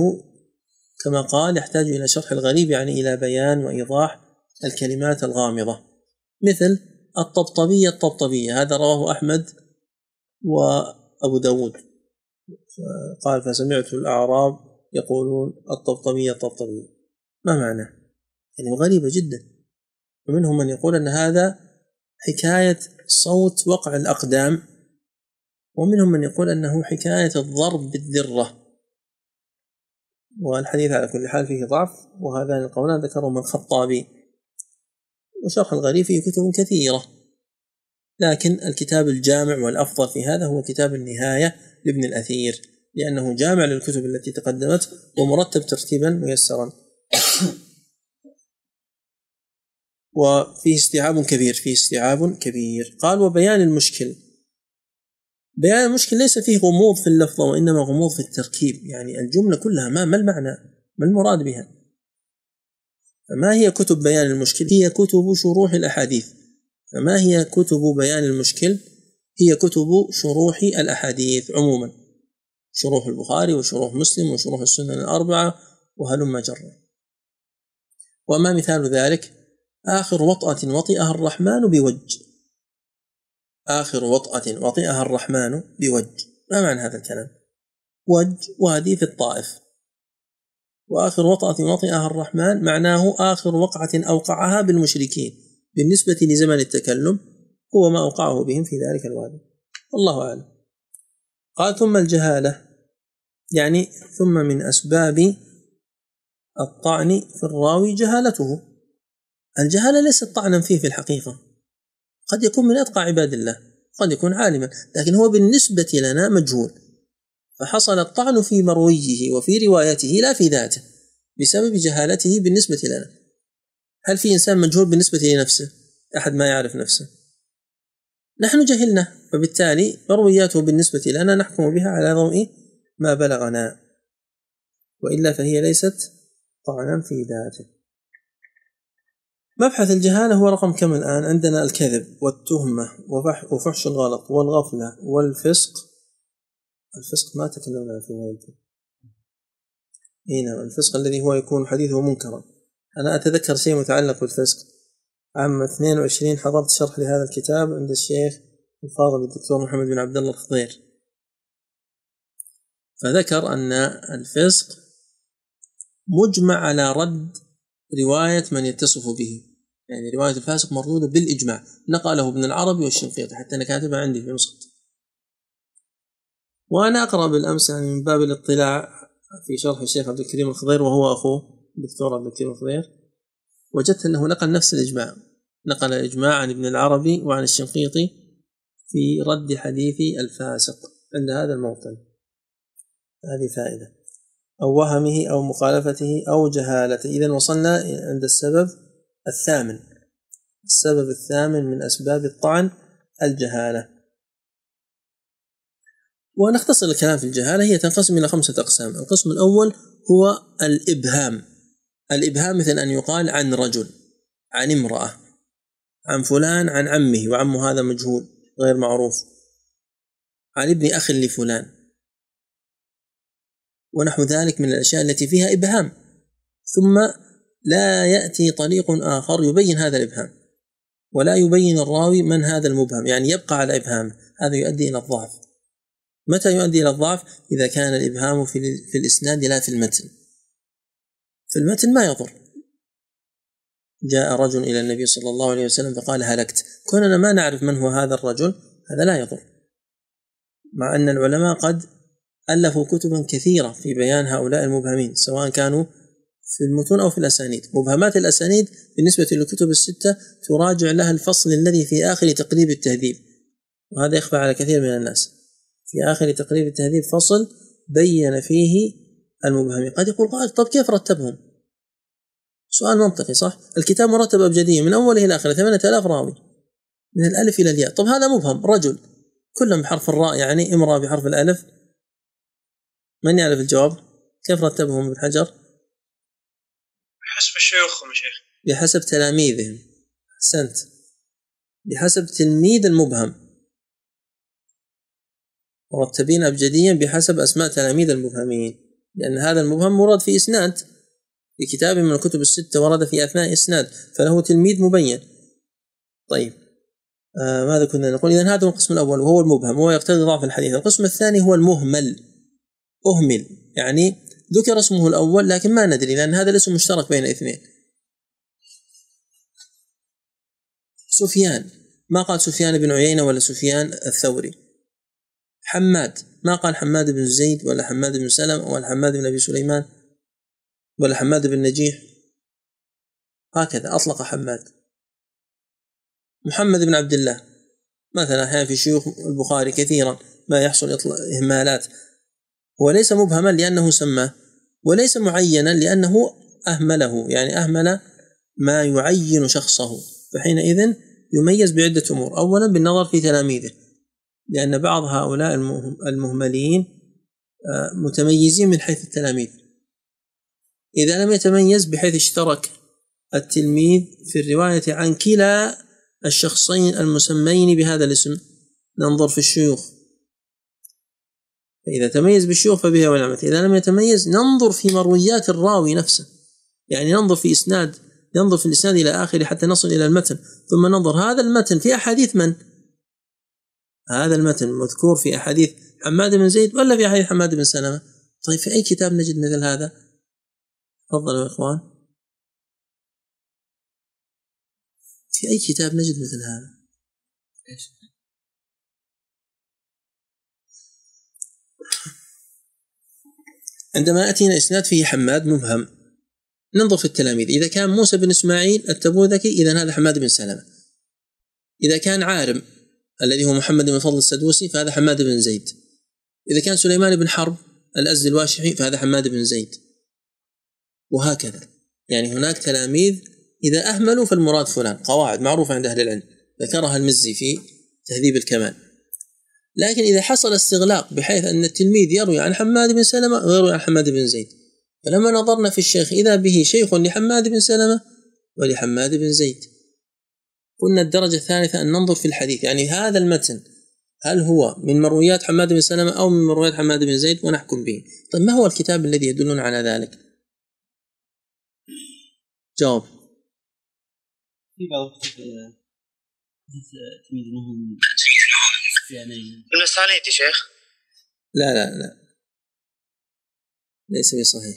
كما قال يحتاج إلى شرح الغريب، يعني إلى بيان وإيضاح الكلمات الغامضة، مثل الطبطبية هذا رواه أحمد وأبو داود، قال فسمعت الأعراب يقولون الطبطبية ما معنى؟ يعني غريبة جدا. ومنهم من يقول أن هذا حكاية صوت وقع الأقدام، ومنهم من يقول أنه حكاية الضرب بالذرة. والحديث على كل حال فيه ضعف، وهذان القولان ذكرهما الخطابي، وشرح الغريب فيه كتب كثيرة، لكن الكتاب الجامع والأفضل في هذا هو كتاب النهاية لابن الأثير، لأنه جامع للكتب التي تقدمت ومرتب ترتيبا ميسرا. وفيه استيعاب كبير، فيه استيعاب كبير. قال وبيان المشكل، بيان المشكل ليس فيه غموض في اللفظة وإنما غموض في التركيب، يعني الجملة كلها ما المعنى، ما المراد بها. فما هي كتب بيان المشكل؟ هي كتب شروح الأحاديث. فما هي كتب بيان المشكل؟ هي كتب شروح الأحاديث عموما، شروح البخاري وشروح مسلم وشروح السنن الأربعة وهلم جرا. وما مثال ذلك؟ آخر وطأة وطئها الرحمن بوجه، آخر وطأة وطئها الرحمن بوجه، ما معنى هذا الكلام؟ وجه وادي في الطائف، وآخر وطأة وطئها الرحمن معناه آخر وقعة أوقعها بالمشركين بالنسبة لزمن التكلم هو ما أوقعه بهم في ذلك الوادي، والله أعلم. قال ثم الجهالة، يعني ثم من أسباب الطعن في الراوي جهالته. الجهالة ليست طعنا فيه في الحقيقة، قد يكون من أتقى عباد الله، قد يكون عالما، لكن هو بالنسبة لنا مجهول، فحصل الطعن في مرويه وفي روايته لا في ذاته بسبب جهالته بالنسبة لنا. هل في إنسان مجهول بالنسبة لنفسه؟ أحد ما يعرف نفسه، نحن جهلنا، فبالتالي مروياته بالنسبة لنا نحكم بها على ضوء ما بلغنا، وإلا فهي ليست طعنا في ذاته. مبحث الجهالة هو رقم كم الآن؟ عندنا الكذب والتهمة وفحش الغلط والغفلة والفسق. الفسق ما تكلمنا في مالك هنا، الفسق الذي هو يكون حديثه منكرا. أنا أتذكر شيء متعلق بالفسق، عام 22 حضرت شرح لهذا الكتاب عند الشيخ الفاضل الدكتور محمد بن عبد الله الخضير، فذكر أن الفسق مجمع على رد رواية من يتصف به، يعني رواية الفاسق مردودة بالإجماع، نقله ابن العربي والشنقيطي، حتى أنا كاتبها عندي في مسقط. وأنا أقرأ بالأمس يعني من باب الاطلاع في شرح الشيخ عبد الكريم الخضير وهو أخوه الدكتور عبد الكريم الخضير، وجدت أنه نقل نفس الإجماع، نقل إجماع عن ابن العربي وعن الشنقيطي في رد حديث الفاسق عند هذا الموطن. هذه فائدة، أو وهمه أو مخالفته أو جهالته. إذن وصلنا عند السبب الثامن، السبب الثامن من أسباب الطعن الجهالة. ونختصر الكلام في الجهالة، هي تنقسم إلى 5 أقسام. القسم الأول هو الإبهام، الإبهام مثل أن يقال عن رجل، عن امرأة، عن فلان، عن عمه، وعمه هذا مجهول غير معروف، عن ابن أخ لفلان، ونحو ذلك من الأشياء التي فيها إبهام، ثم لا يأتي طريق آخر يبين هذا الإبهام ولا يبين الراوي من هذا المبهم، يعني يبقى على إبهامه. هذا يؤدي إلى الضعف. متى يؤدي إلى الضعف؟ إذا كان الإبهام في الإسناد لا في المتن. في المتن ما يضر. جاء رجل إلى النبي صلى الله عليه وسلم فقال هلكت، كوننا ما نعرف من هو هذا الرجل هذا لا يضر، مع أن العلماء قد ألفوا كتبا كثيرة في بيان هؤلاء المبهمين، سواء كانوا في المتون أو في الأسانيد. مبهمات الأسانيد بالنسبة للكتب 6 تراجع لها الفصل الذي في آخر تقريب التهذيب، وهذا يخفى على كثير من الناس. في آخر تقريب التهذيب فصل بين فيه المبهمين. قد يقول قائل طب كيف رتبهم؟ سؤال منطقي صح؟ الكتاب مرتب أبجديا من أوله إلى آخره، 8000 راوي من الألف إلى الياء. طب هذا مبهم، رجل كلهم بحرف الراء، يعني امرأة بحرف الألف. من يعرف الجواب؟ كيف رتبهم ابن حجر؟ بحسب شيوخهم يا شيخ، بحسب تلاميذهم. أحسنت، بحسب تلميذ المبهم، مرتبين أبجديا بحسب أسماء تلاميذ المبهمين، لأن هذا المبهم ورد في إسناد، في كتاب من الكتب 6 ورد في أثناء إسناد، فله تلميذ مبين. طيب ماذا كنا نقول؟ إذن هذا هو القسم الأول وهو المبهم، وهو يقتضي ضعف الحديث. القسم الثاني هو المهمل، أهمل، يعني ذكر اسمه الأول لكن ما ندري، لأن هذا الاسم مشترك بين 2. سفيان ما قال سفيان بن عيينة ولا سفيان الثوري. حماد ما قال حماد بن زيد ولا حماد بن سلم ولا حماد بن أبي سليمان ولا حماد بن نجيح، هكذا أطلق حماد. محمد بن عبد الله مثلا، أحيانا في شيوخ البخاري كثيرا ما يحصل إهمالات، وليس مبهما لأنه سماه، وليس معينا لأنه أهمله، يعني أهمل ما يعين شخصه، فحينئذ يميز بعدة أمور. أولا بالنظر في تلاميذه، لأن بعض هؤلاء المهملين متميزين من حيث التلاميذ، إذا لم يتميز بحيث اشترك التلميذ في الرواية عن كلا الشخصين المسمين بهذا الاسم ننظر في الشيوخ، فإذا تميز بالشيوخ فبها ونعمة، إذا لم يتميز ننظر في مرويات الراوي نفسه، يعني ننظر في الإسناد إلى آخره حتى نصل إلى المتن، ثم ننظر هذا المتن في أحاديث من؟ هذا المتن مذكور في أحاديث حماد بن زيد ولا في أحاديث حماد بن سلمة؟ طيب في أي كتاب نجد مثل هذا؟ تفضلوا يا إخوان، في أي كتاب نجد مثل هذا؟ عندما أتينا إسناد فيه حماد مبهم ننظر في التلاميذ، إذا كان موسى بن إسماعيل التبوذكي إذن هذا حماد بن سلمة، إذا كان عارم الذي هو محمد بن فضل السدوسي فهذا حماد بن زيد، إذا كان سليمان بن حرب الأزدي الواشحي فهذا حماد بن زيد، وهكذا. يعني هناك تلاميذ إذا أهملوا فالمراد فلان، قواعد معروفة عند أهل العلم ذكرها المزي في تهذيب الكمال. لكن إذا حصل استغلاق بحيث أن التلميذ يروي عن حماد بن سلمة ويروي عن حماد بن زيد، فلما نظرنا في الشيخ إذا به شيخ لحماد بن سلمة ولحماد بن زيد. قلنا الدرجة الثالثة أن ننظر في الحديث، يعني هذا المتن هل هو من مرويات حماد بن سلمة أو من مرويات حماد بن زيد ونحكم به. طيب ما هو الكتاب الذي يدلنا على ذلك؟ جواب. في بعض النسائي شيخ؟ لا لا لا، ليس بصحيح.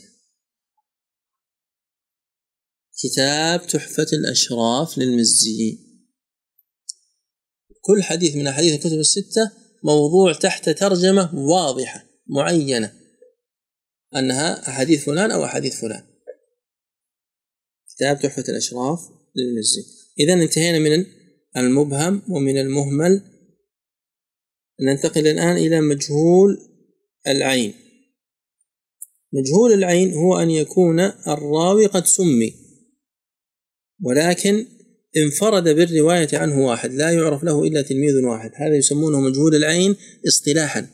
كتاب تحفة الأشراف للمزي، كل حديث من أحاديث الكتب الستة موضوع تحت ترجمة واضحة معينة أنها أحاديث فلان أو أحاديث فلان. كتاب تحفة الأشراف للمزي. إذن انتهينا من المبهم ومن المهمل، ننتقل الآن إلى مجهول العين. مجهول العين هو أن يكون الراوي قد سمي ولكن انفرد بالرواية عنه واحد لا يعرف له إلا تلميذ واحد، هذا يسمونه مجهول العين اصطلاحا،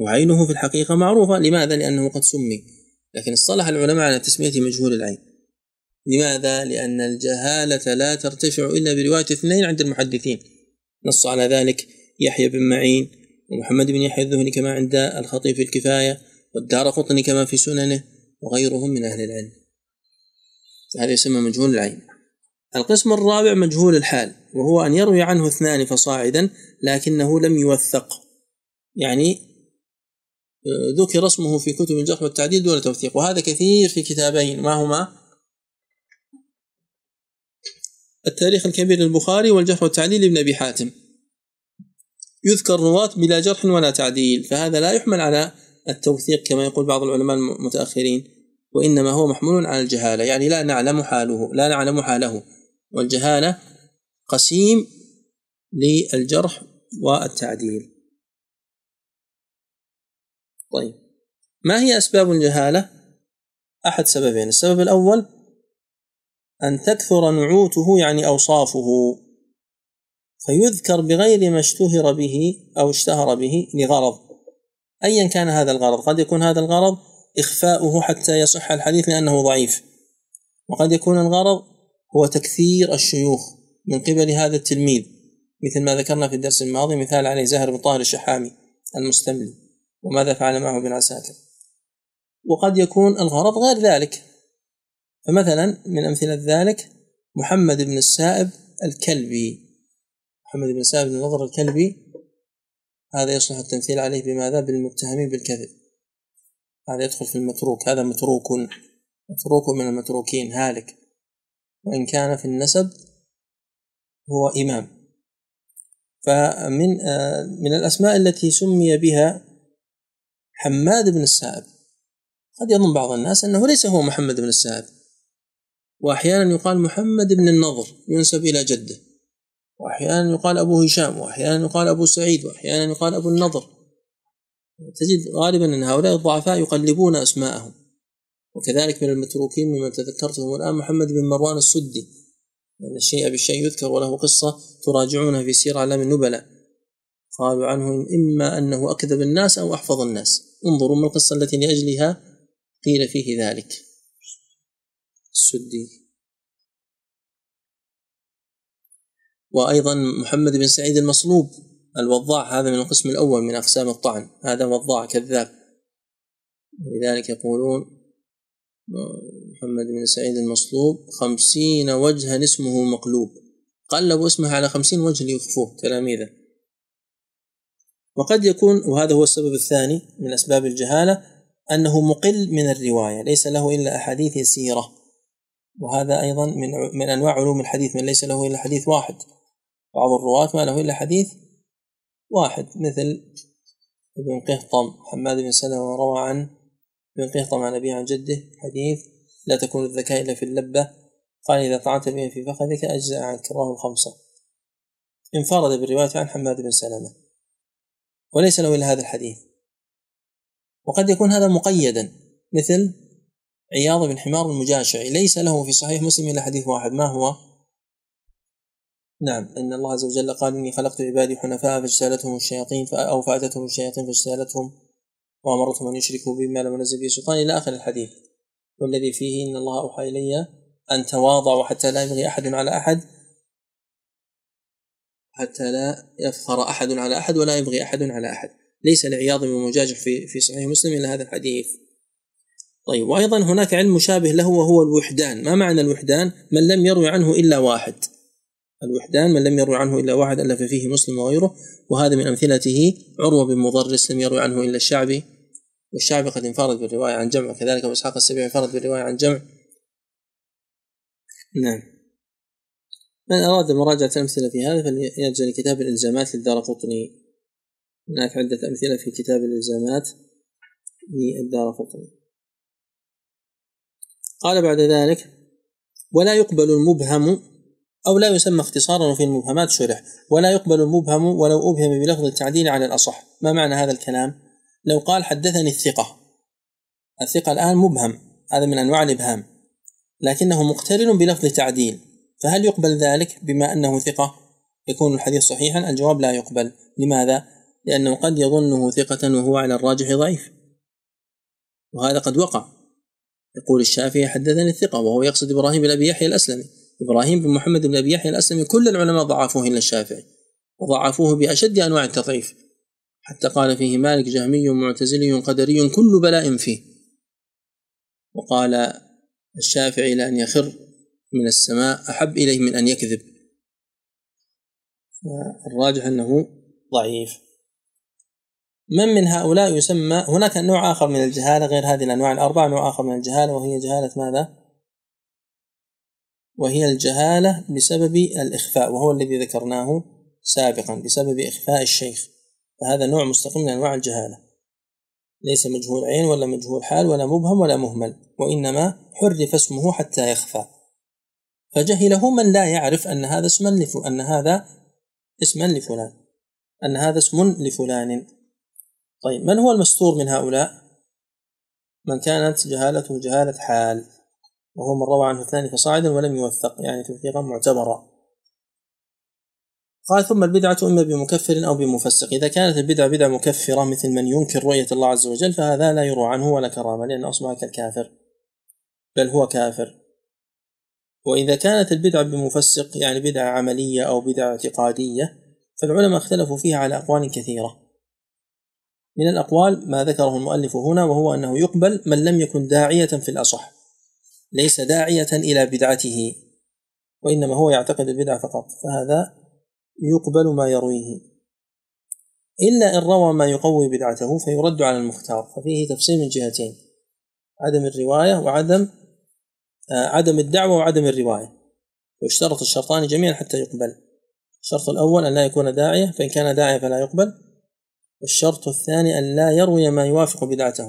وعينه في الحقيقة معروفة. لماذا؟ لأنه قد سمي، لكن اصطلح العلماء على تسميته مجهول العين. لماذا؟ لأن الجهالة لا ترتفع إلا برواية اثنين عند المحدثين، نص على ذلك يحيى بن معين ومحمد بن يحيى الذهني كما عند الخطيب في الكفاية والدارقطني كما في سننه وغيرهم من أهل العلم. هذا يسمى مجهول العين. القسم الرابع مجهول الحال، وهو أن يروي عنه اثنان فصاعدا لكنه لم يوثق، يعني ذكر اسمه في كتب الجرح والتعديل دون توثيق، وهذا كثير في كتابين ما هما التاريخ الكبير للبخاري والجرح والتعديل لابن أبي حاتم، يذكر رواة بلا جرح ولا تعديل، فهذا لا يحمل على التوثيق كما يقول بعض العلماء المتأخرين، وإنما هو محمول على الجهالة، يعني لا نعلم حاله، والجهالة قسيم للجرح والتعديل. طيب ما هي أسباب الجهالة؟ أحد سببين. السبب الأول أن تكثر نعوته، يعني أوصافه، فيذكر بغير ما اشتهر به أو اشتهر به لغرض أيا كان هذا الغرض. قد يكون هذا الغرض إخفاؤه حتى يصح الحديث لأنه ضعيف، وقد يكون الغرض هو تكثير الشيوخ من قبل هذا التلميذ، مثل ما ذكرنا في الدرس الماضي مثال عليه زهير بن طاهر الشحامي المستملي وماذا فعل معه بن عساكر. وقد يكون الغرض غير ذلك، فمثلا من أمثلة ذلك محمد بن السائب الكلبي، محمد بن سعد بن نظر الكلبي، هذا يصلح التمثيل عليه بماذا؟ بالمتهمين بالكذب، هذا يدخل في المتروك، هذا متروك من المتروكين، هالك، وإن كان في النسب هو إمام. فمن الأسماء التي سمي بها حماد بن السائب، قد يظن بعض الناس أنه ليس هو محمد بن السائب، وأحيانا يقال محمد بن النظر ينسب إلى جده، وأحيانا يقال أبو هشام، وأحيانا يقال أبو سعيد، وأحيانا يقال أبو النضر. تجد غالبا أن هؤلاء الضعفاء يقلبون أسماءهم، وكذلك من المتروكين ممن تذكرتهم الآن محمد بن مروان السدي، لأن الشيء بالشيء يذكر وله قصة تراجعونها في سير أعلام النبلاء، قالوا عنه إما أنه أكذب الناس أو أحفظ الناس، انظروا ما القصة التي لأجلها قيل فيه ذلك. السدي. وأيضا محمد بن سعيد المصلوب الوضاع، هذا من القسم الأول من أقسام الطعن، هذا وضاع كذاب، لذلك يقولون محمد بن سعيد المصلوب 50 وجها اسمه مقلوب، قلبوا اسمه على 50 وجه ليخفوه تلاميذه. وقد يكون، وهذا هو السبب الثاني من أسباب الجهالة، أنه مقل من الرواية، ليس له إلا أحاديث يسيرة، وهذا أيضا من أنواع علوم الحديث، من ليس له إلا حديث واحد، بعض الرواة ما له إلا حديث واحد، مثل ابن قهطم حماد بن سلمة روى عن ابن قهطم عن أبيه عن جده حديث لا تكون الذكاء إلا في اللبة، قال إذا طعنت بهم في فخذك أجزاء عن كراه الخمسة، انفرد بالرواية عن حماد بن سلمة وليس له إلا هذا الحديث. وقد يكون هذا مقيدا، مثل عياض بن حمار المجاشعي ليس له في صحيح مسلم إلا حديث واحد، ما هو؟ نعم، إن الله عز وجل قال إني خلقت عبادي حنفاء فاجتالتهم الشياطين أو فأتتهم الشياطين فاجتالتهم وأمرتهم أن يشركوا بما لم ينزل به سلطان، إلى آخر الحديث، والذي فيه إن الله أوحى إلي أن تواضعوا حتى لا يبغي أحد على أحد، حتى لا يفخر أحد على أحد ولا يبغي أحد على أحد، ليس لعياض بن مجاجع في صحيح مسلم إلا هذا الحديث. طيب، وأيضا هناك علم مشابه له وهو الوحدان. ما معنى الوحدان؟ من لم يروي عنه إلا واحد، الوحدان من لم يروي عنه إلا واحد ألف فيه مسلم وغيره، وهذا من أمثلته عروة بن مضرس لم يروي عنه إلا الشعبي، والشعبي قد انفرد بالرواية عن جمع، كذلك إسحاق السبيعي انفرد بالرواية عن جمع. نعم، من أراد مراجعة الأمثلة في هذا فليرجع لكتاب الإلزامات للدارقطني، هناك عدة أمثلة في كتاب الإلزامات للدارقطني. قال بعد ذلك: ولا يقبل المبهم أو لا يسمى اختصارا في المبهمات شرح، ولا يقبل المبهم ولو أبهم بلفظ التعديل على الأصح. ما معنى هذا الكلام؟ لو قال حدثني الثقة الآن مبهم، هذا من أنواع الإبهام، لكنه مقترن بلفظ تعديل، فهل يقبل ذلك بما أنه ثقة يكون الحديث صحيحا؟ الجواب لا يقبل. لماذا؟ لأنه قد يظنه ثقة وهو على الراجح ضعيف، وهذا قد وقع. يقول الشافعي حدثني الثقة وهو يقصد إبراهيم بن أبي يحيى الأسلمي، إبراهيم بن محمد بن أبي يحيى الأسلمي كل العلماء ضعفوه إلا الشافعي، وضعفوه بأشد أنواع التضعيف، حتى قال فيه مالك جهمي معتزلي قدري كل بلاء فيه، وقال الشافعي لأن يخر من السماء أحب إليه من أن يكذب. الراجح أنه ضعيف. من هؤلاء يسمى، هناك نوع آخر من الجهالة غير هذه الأنواع الأربعة، نوع آخر من الجهالة، وهي جهالة ماذا؟ وهي الجهالة بسبب الإخفاء، وهو الذي ذكرناه سابقا بسبب إخفاء الشيخ، فهذا نوع مستقل من أنواع الجهالة، ليس مجهول عين ولا مجهول حال ولا مبهم ولا مهمل، وإنما حرف اسمه حتى يخفى، فجهله من لا يعرف أن هذا اسما لفلان، أن هذا اسم لفلان. طيب، من هو المستور من هؤلاء؟ من كانت جهالته جهالة حال، وهو من روى عنه الثاني فصاعدا ولم يوثق، يعني توثيقا معتبرا. قال: ثم البدعة إما بمكفر أو بمفسق. إذا كانت البدعة بدعة مكفرة مثل من ينكر رؤية الله عز وجل فهذا لا يروى عنه ولا كرامة، لأنه أصبح كالكافر، بل هو كافر. وإذا كانت البدعة بمفسق، يعني بدعة عملية أو بدعة اعتقادية، فالعلماء اختلفوا فيها على أقوال كثيرة. من الأقوال ما ذكره المؤلف هنا، وهو أنه يقبل من لم يكن داعية في الأصح، ليس داعية إلى بدعته وإنما هو يعتقد البدعة فقط، فهذا يقبل ما يرويه، إلا إن روى ما يقوي بدعته فيرد على المختار، ففيه تفصيل من جهتين: عدم الرواية وعدم عدم الدعوة وعدم الرواية، ويشترط الشرطان جميعا حتى يقبل. الشرط الأول أن لا يكون داعية، فإن كان داعية فلا يقبل. والشرط الثاني أن لا يروي ما يوافق بدعته،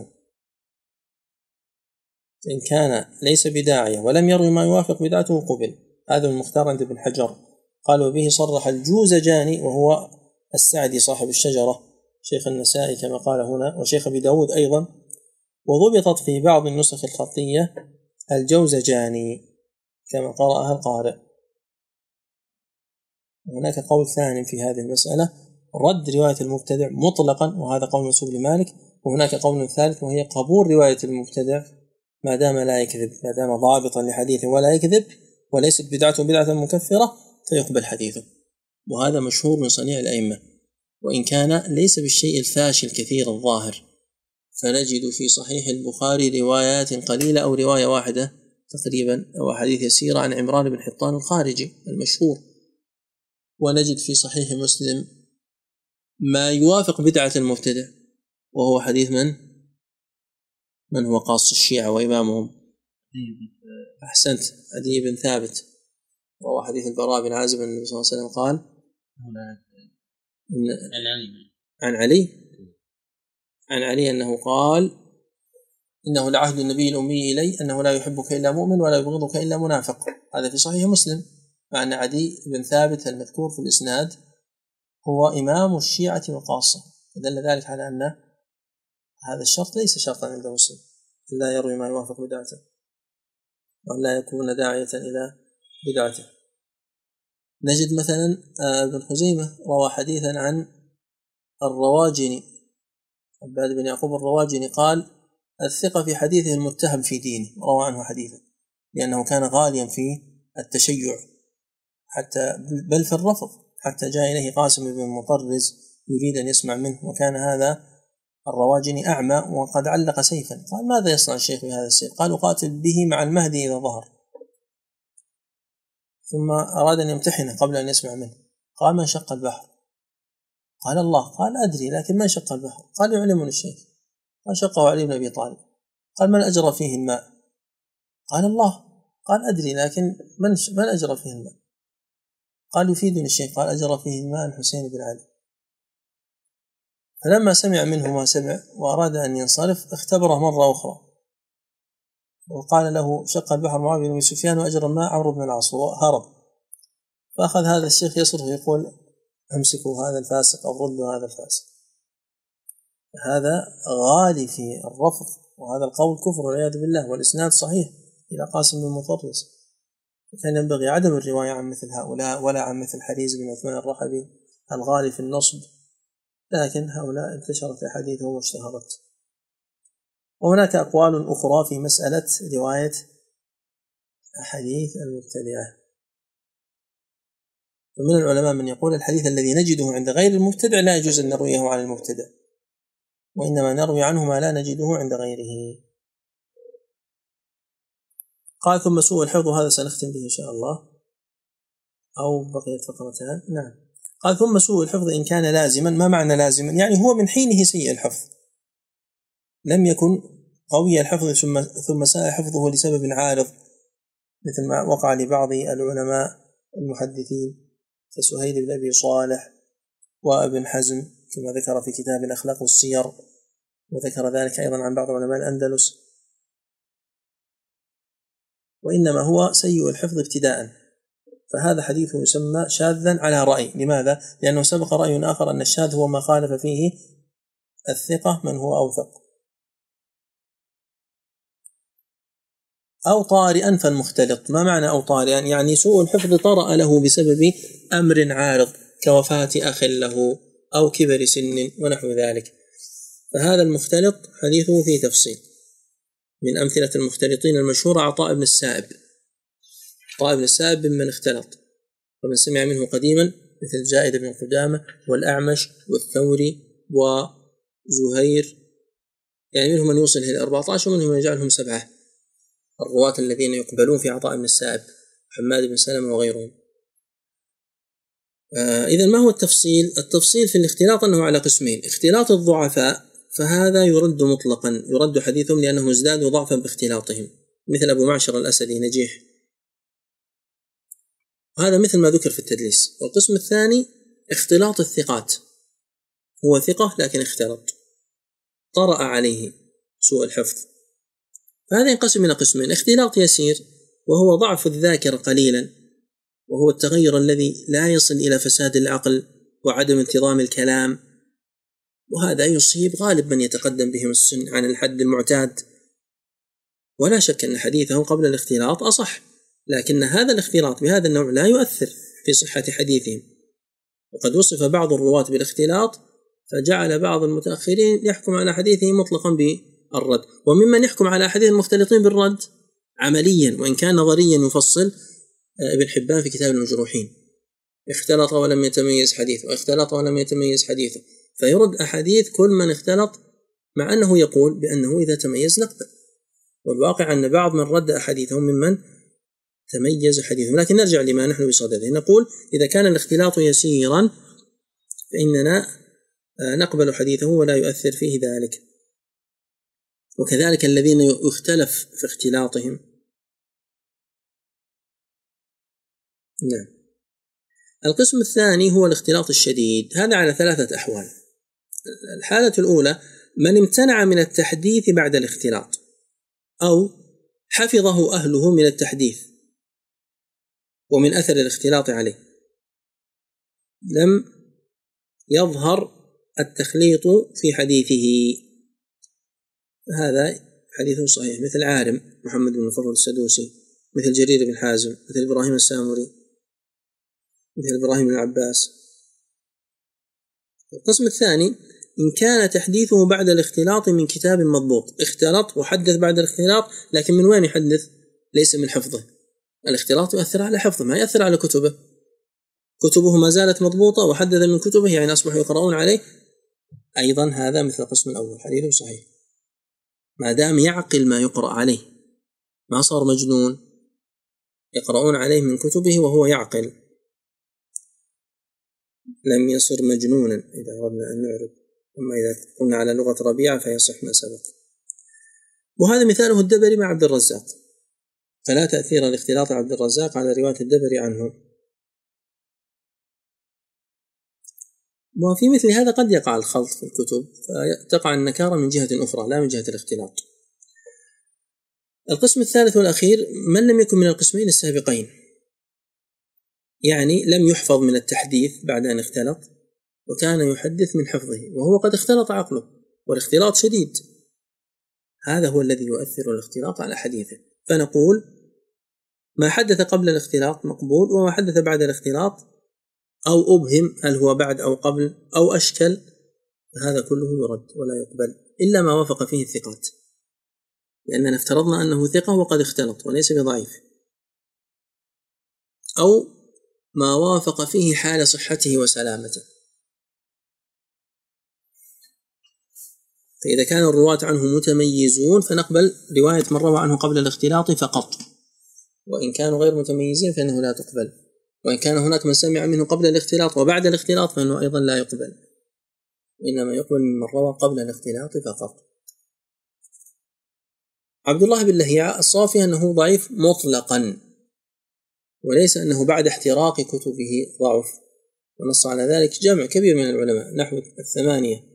إن كان ليس بداعية ولم يروي ما يوافق بدعته قبل. هذا المختار عند ابن حجر، قالوا به صرح الجوزجاني، وهو السعدي صاحب الشجرة، شيخ النسائي كما قال هنا، وشيخ أبي داود أيضا، وضبطت في بعض النسخ الخطية الجوزجاني كما قرأها القارئ. هناك قول ثاني في هذه المسألة، رد رواية المبتدع مطلقا، وهذا قول منسوب لمالك. وهناك قول ثالث وهي قبول رواية المبتدع ما دام لا يكذب، ما دام ضابطا لحديثه ولا يكذب وليست بدعته بدعة مكفرة فيقبل حديثه، وهذا مشهور من صنيع الأئمة، وإن كان ليس بالشيء الفاشي الكثير الظاهر. فنجد في صحيح البخاري روايات قليلة أو رواية واحدة تقريبا أو حديث يسير عن عمران بن حطان الخارجي المشهور، ونجد في صحيح مسلم ما يوافق بدعة المبتدع، وهو حديث من هو قاص الشيعة وإمامهم، أحسنت، عدي بن ثابت، وهو حديث البراء بن عازب النبي صلى الله عليه وسلم قال عن علي أنه قال إنه لعهد النبي الأمي إلي أنه لا يحبك إلا مؤمن ولا يبغضك إلا منافق. هذا في صحيح مسلم، مع أن عدي بن ثابت المذكور في الإسناد هو إمام الشيعة وقاصة، فدل ذلك على أن هذا الشرط ليس شرطا عند مسلم، لا يروي ما يوافق بدعته ولا يكون داعية إلى بدعته. نجد مثلا ابن خزيمة روى حديثا عن الرواجني، عباد بن يعقوب الرواجني، قال الثقة في حديثه المتهم في دينه، روى عنه حديثا لأنه كان غاليا في التشيع حتى بل في الرفض، حتى جاء إليه قاسم بن مطرز يريد أن يسمع منه، وكان هذا الرواجني أعمى وقد علق سيفا، قال ماذا يصنع الشيخ بهذا السيف؟ قال قاتل به مع المهدي إذا ظهر. ثم أراد أن يمتحنه قبل أن يسمع منه، قال من شق البحر؟ قال الله. قال أدري لكن من شق البحر؟ قال يعلمني الشيخ. قال شقه علي بن أبي طالب. قال من أجرى فيه الماء؟ قال الله. قال أدري لكن من أجرى فيه الماء؟ قال يفيدني الشيخ. قال أجرى فيه الماء الحسين بن علي. فلما سمع منه ما سمع وأراد أن ينصرف اختبره مرة أخرى، وقال له شق البحر معاوية بن سفيان وأجرى الماء عمرو بن العاص، وهرب. فأخذ هذا الشيخ يصرخ يقول أمسكوا هذا الفاسق أو ردوا هذا الفاسق. هذا غالي في الرفض، وهذا القول كفر والعياذ بالله، والإسناد صحيح إلى قاسم بن مطرز، فكان ينبغي عدم الرواية عن مثل هؤلاء ولا عن مثل حريز بن عثمان الرحبي الغالي في النصب، لكن هؤلاء انتشرت أحاديثهم واشتهرت. وهناك أقوال أخرى في مسألة رواية أحاديث المبتدعة، فمن العلماء من يقول الحديث الذي نجده عند غير المبتدع لا يجوز أن نرويه عن المبتدع، وإنما نروي عنه ما لا نجده عند غيره. قال ثم سوء الحفظ، هذا سنختم به إن شاء الله أو بقيت فقرتان. نعم. قال ثم سوء الحفظ إن كان لازما. ما معنى لازما؟ يعني هو من حينه سيء الحفظ، لم يكن قوي الحفظ ثم ساء حفظه لسبب عارض، مثل ما وقع لبعض العلماء المحدثين كسهيل بن أبي صالح وابن حزم كما ذكر في كتاب الأخلاق والسير، وذكر ذلك أيضا عن بعض علماء الأندلس. وإنما هو سيء الحفظ ابتداء، فهذا حديث يسمى شاذا على رأي. لماذا؟ لأنه سبق رأي آخر أن الشاذ هو ما خالف فيه الثقة من هو أوثق، أو طارئا فالمختلط. ما معنى أو طارئا؟ يعني سوء الحفظ طرأ له بسبب أمر عارض كوفاة أخ له أو كبر سن ونحو ذلك، فهذا المختلط حديثه فيه تفصيل. من أمثلة المختلطين المشهورة عطاء بن السائب. عطاء بن السائب ممن اختلط، فمن سمع منه قديما مثل زائد بن قدامة والأعمش والثوري وزهير، يعني منهم من يوصل إلى 14 ومنهم من يجعلهم 7 الرواة الذين يقبلون في عطاء بن السائب، حماد بن سلمة وغيرهم. إذا ما هو التفصيل؟ التفصيل في الاختلاط أنه على قسمين: اختلاط الضعفاء، فهذا يرد مطلقا، يرد حديثهم لأنهم ازدادوا ضعفا باختلاطهم، مثل أبو معشر الأسدي نجيح، هذا مثل ما ذكر في التدليس. والقسم الثاني اختلاط الثقات، هو ثقة لكن اختلط، طرأ عليه سوء الحفظ، فهذا ينقسم إلى قسمين: اختلاط يسير، وهو ضعف الذاكرة قليلا، وهو التغير الذي لا يصل إلى فساد العقل وعدم انتظام الكلام، وهذا يصيب غالب من يتقدم بهم السن عن الحد المعتاد. ولا شك أن حديثهم قبل الاختلاط أصح، لكن هذا الاختلاط بهذا النوع لا يؤثر في صحة حديثهم. وقد وصف بعض الرواة بالاختلاط فجعل بعض المتأخرين يحكم على حديثهم مطلقا بالرد، وممن يحكم على حديث المختلطين بالرد عمليا وإن كان نظريا يفصل ابن حبان في كتاب المجروحين: اختلط ولم يتميز حديثه، واختلط ولم يتميز حديثه، فيرد أحاديث كل من اختلط، مع أنه يقول بأنه إذا تميز نقبل. والواقع أن بعض من رد أحاديثهم ممن تميز حديثهم. لكن نرجع لما نحن بصدده، نقول إذا كان الاختلاط يسيرا فإننا نقبل حديثه ولا يؤثر فيه ذلك. وكذلك الذين يختلف في اختلاطهم. نعم. القسم الثاني هو الاختلاط الشديد، هذا على ثلاثة أحوال. الحالة الأولى: من امتنع من التحديث بعد الاختلاط أو حفظه أهله من التحديث ومن أثر الاختلاط عليه، لم يظهر التخليط في حديثه، هذا حديث صحيح، مثل عارم محمد بن فضل السدوسي، مثل جرير بن حازم، مثل إبراهيم السامري، مثل إبراهيم بن عباس. القسم الثاني: إن كان تحديثه بعد الاختلاط من كتاب مضبوط، اختلط وحدث بعد الاختلاط، لكن من وين يحدث؟ ليس من حفظه، الاختلاط يؤثر على حفظه، ما يؤثر على كتبه، كتبه ما زالت مضبوطة وحدث من كتبه، يعني أصبحوا يقرؤون عليه أيضا، هذا مثل القسم الأول، حديث صحيح ما دام يعقل ما يقرأ عليه، ما صار مجنون، يقرؤون عليه من كتبه وهو يعقل، لم يصر مجنونا إذا أردنا أن نعرف. أما إذا قلنا على لغة ربيعة فيصح ما سبق. وهذا مثاله الدبري مع عبد الرزاق، فلا تأثير الاختلاط عبد الرزاق على رواية الدبري عنه. وفي مثل هذا قد يقع الخلط في الكتب فتقع النكارة من جهة أخرى لا من جهة الاختلاط. القسم الثالث والأخير: من لم يكن من القسمين السابقين، يعني لم يحفظ من التحديث بعد أن اختلط، وكان يحدث من حفظه وهو قد اختلط عقله والاختلاط شديد، هذا هو الذي يؤثر الاختلاط على حديثه. فنقول ما حدث قبل الاختلاط مقبول، وما حدث بعد الاختلاط أو أبهم هل هو بعد أو قبل أو أشكل، هذا كله يرد ولا يقبل، إلا ما وافق فيه الثقات، لأننا افترضنا أنه ثقة وقد اختلط وليس بضعيف، أو ما وافق فيه حال صحته وسلامته. فإذا كان الرواة عنه متميزون فنقبل رواية من روى عنه قبل الاختلاط فقط، وإن كانوا غير متميزين فإنه لا تقبل، وإن كان هناك من سمع منه قبل الاختلاط وبعد الاختلاط فإنه أيضا لا يقبل، إنما يقبل من روى قبل الاختلاط فقط. عبد الله بن لهيعة الصافي أنه ضعيف مطلقا، وليس أنه بعد احتراق كتبه ضعف، ونص على ذلك جمع كبير من العلماء نحو 8،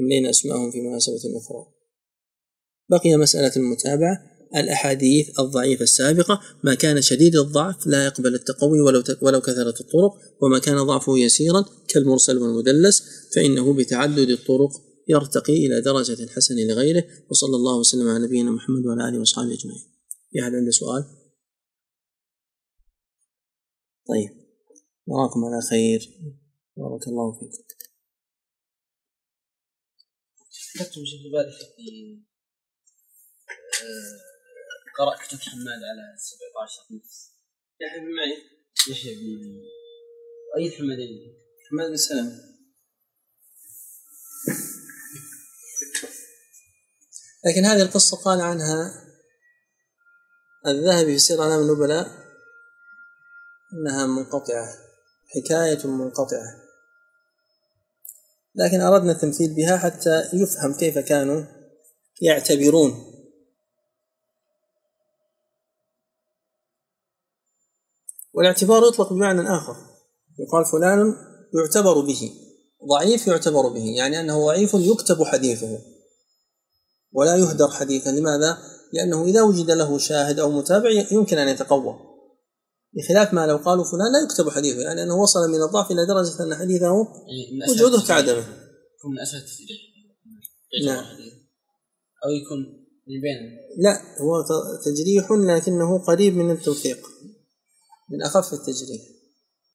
أملينا أسماءهم في مناسبة أخرى. بقي مسألة المتابعة، الأحاديث الضعيفة السابقة، ما كان شديد الضعف لا يقبل التقوي ولو كثرت الطرق، وما كان ضعفه يسيرا كالمرسل والمدلس فإنه بتعدد الطرق يرتقي إلى درجة الحسن لغيره. وصلى الله وسلم على نبينا محمد وعلى آله وصحبه أجمعين. يا هل عنده سؤال؟ طيب، نراكم على خير، بارك الله فيكم. كنت في بالي قرأ كتاب حمال على 17 نفس يحيى بن معين، يحيى بن أي حمالين، حمال بن سلمة. لكن هذه القصة قال عنها الذهبي في سير أعلام النبلاء إنها منقطعة، حكاية منقطعة، لكن أردنا التمثيل بها حتى يفهم كيف كانوا يعتبرون. والاعتبار يطلق بمعنى آخر، يقال فلان يعتبر به ضعيف، يعتبر به يعني أنه ضعيف يكتب حديثه ولا يهدر حديثا. لماذا؟ لأنه إذا وجد له شاهد أو متابع يمكن أن يتقوى، بخلاف ما لو قالوا فلان لا يكتب حديثه، يعني أنه وصل من الضعف إلى درجة أن حديثه وجوده كعدمه. يكون من أسهل التسريح. نعم. أو يكون بين. لا هو تجريح لكنه قريب من التوثيق، من أخف التجريح.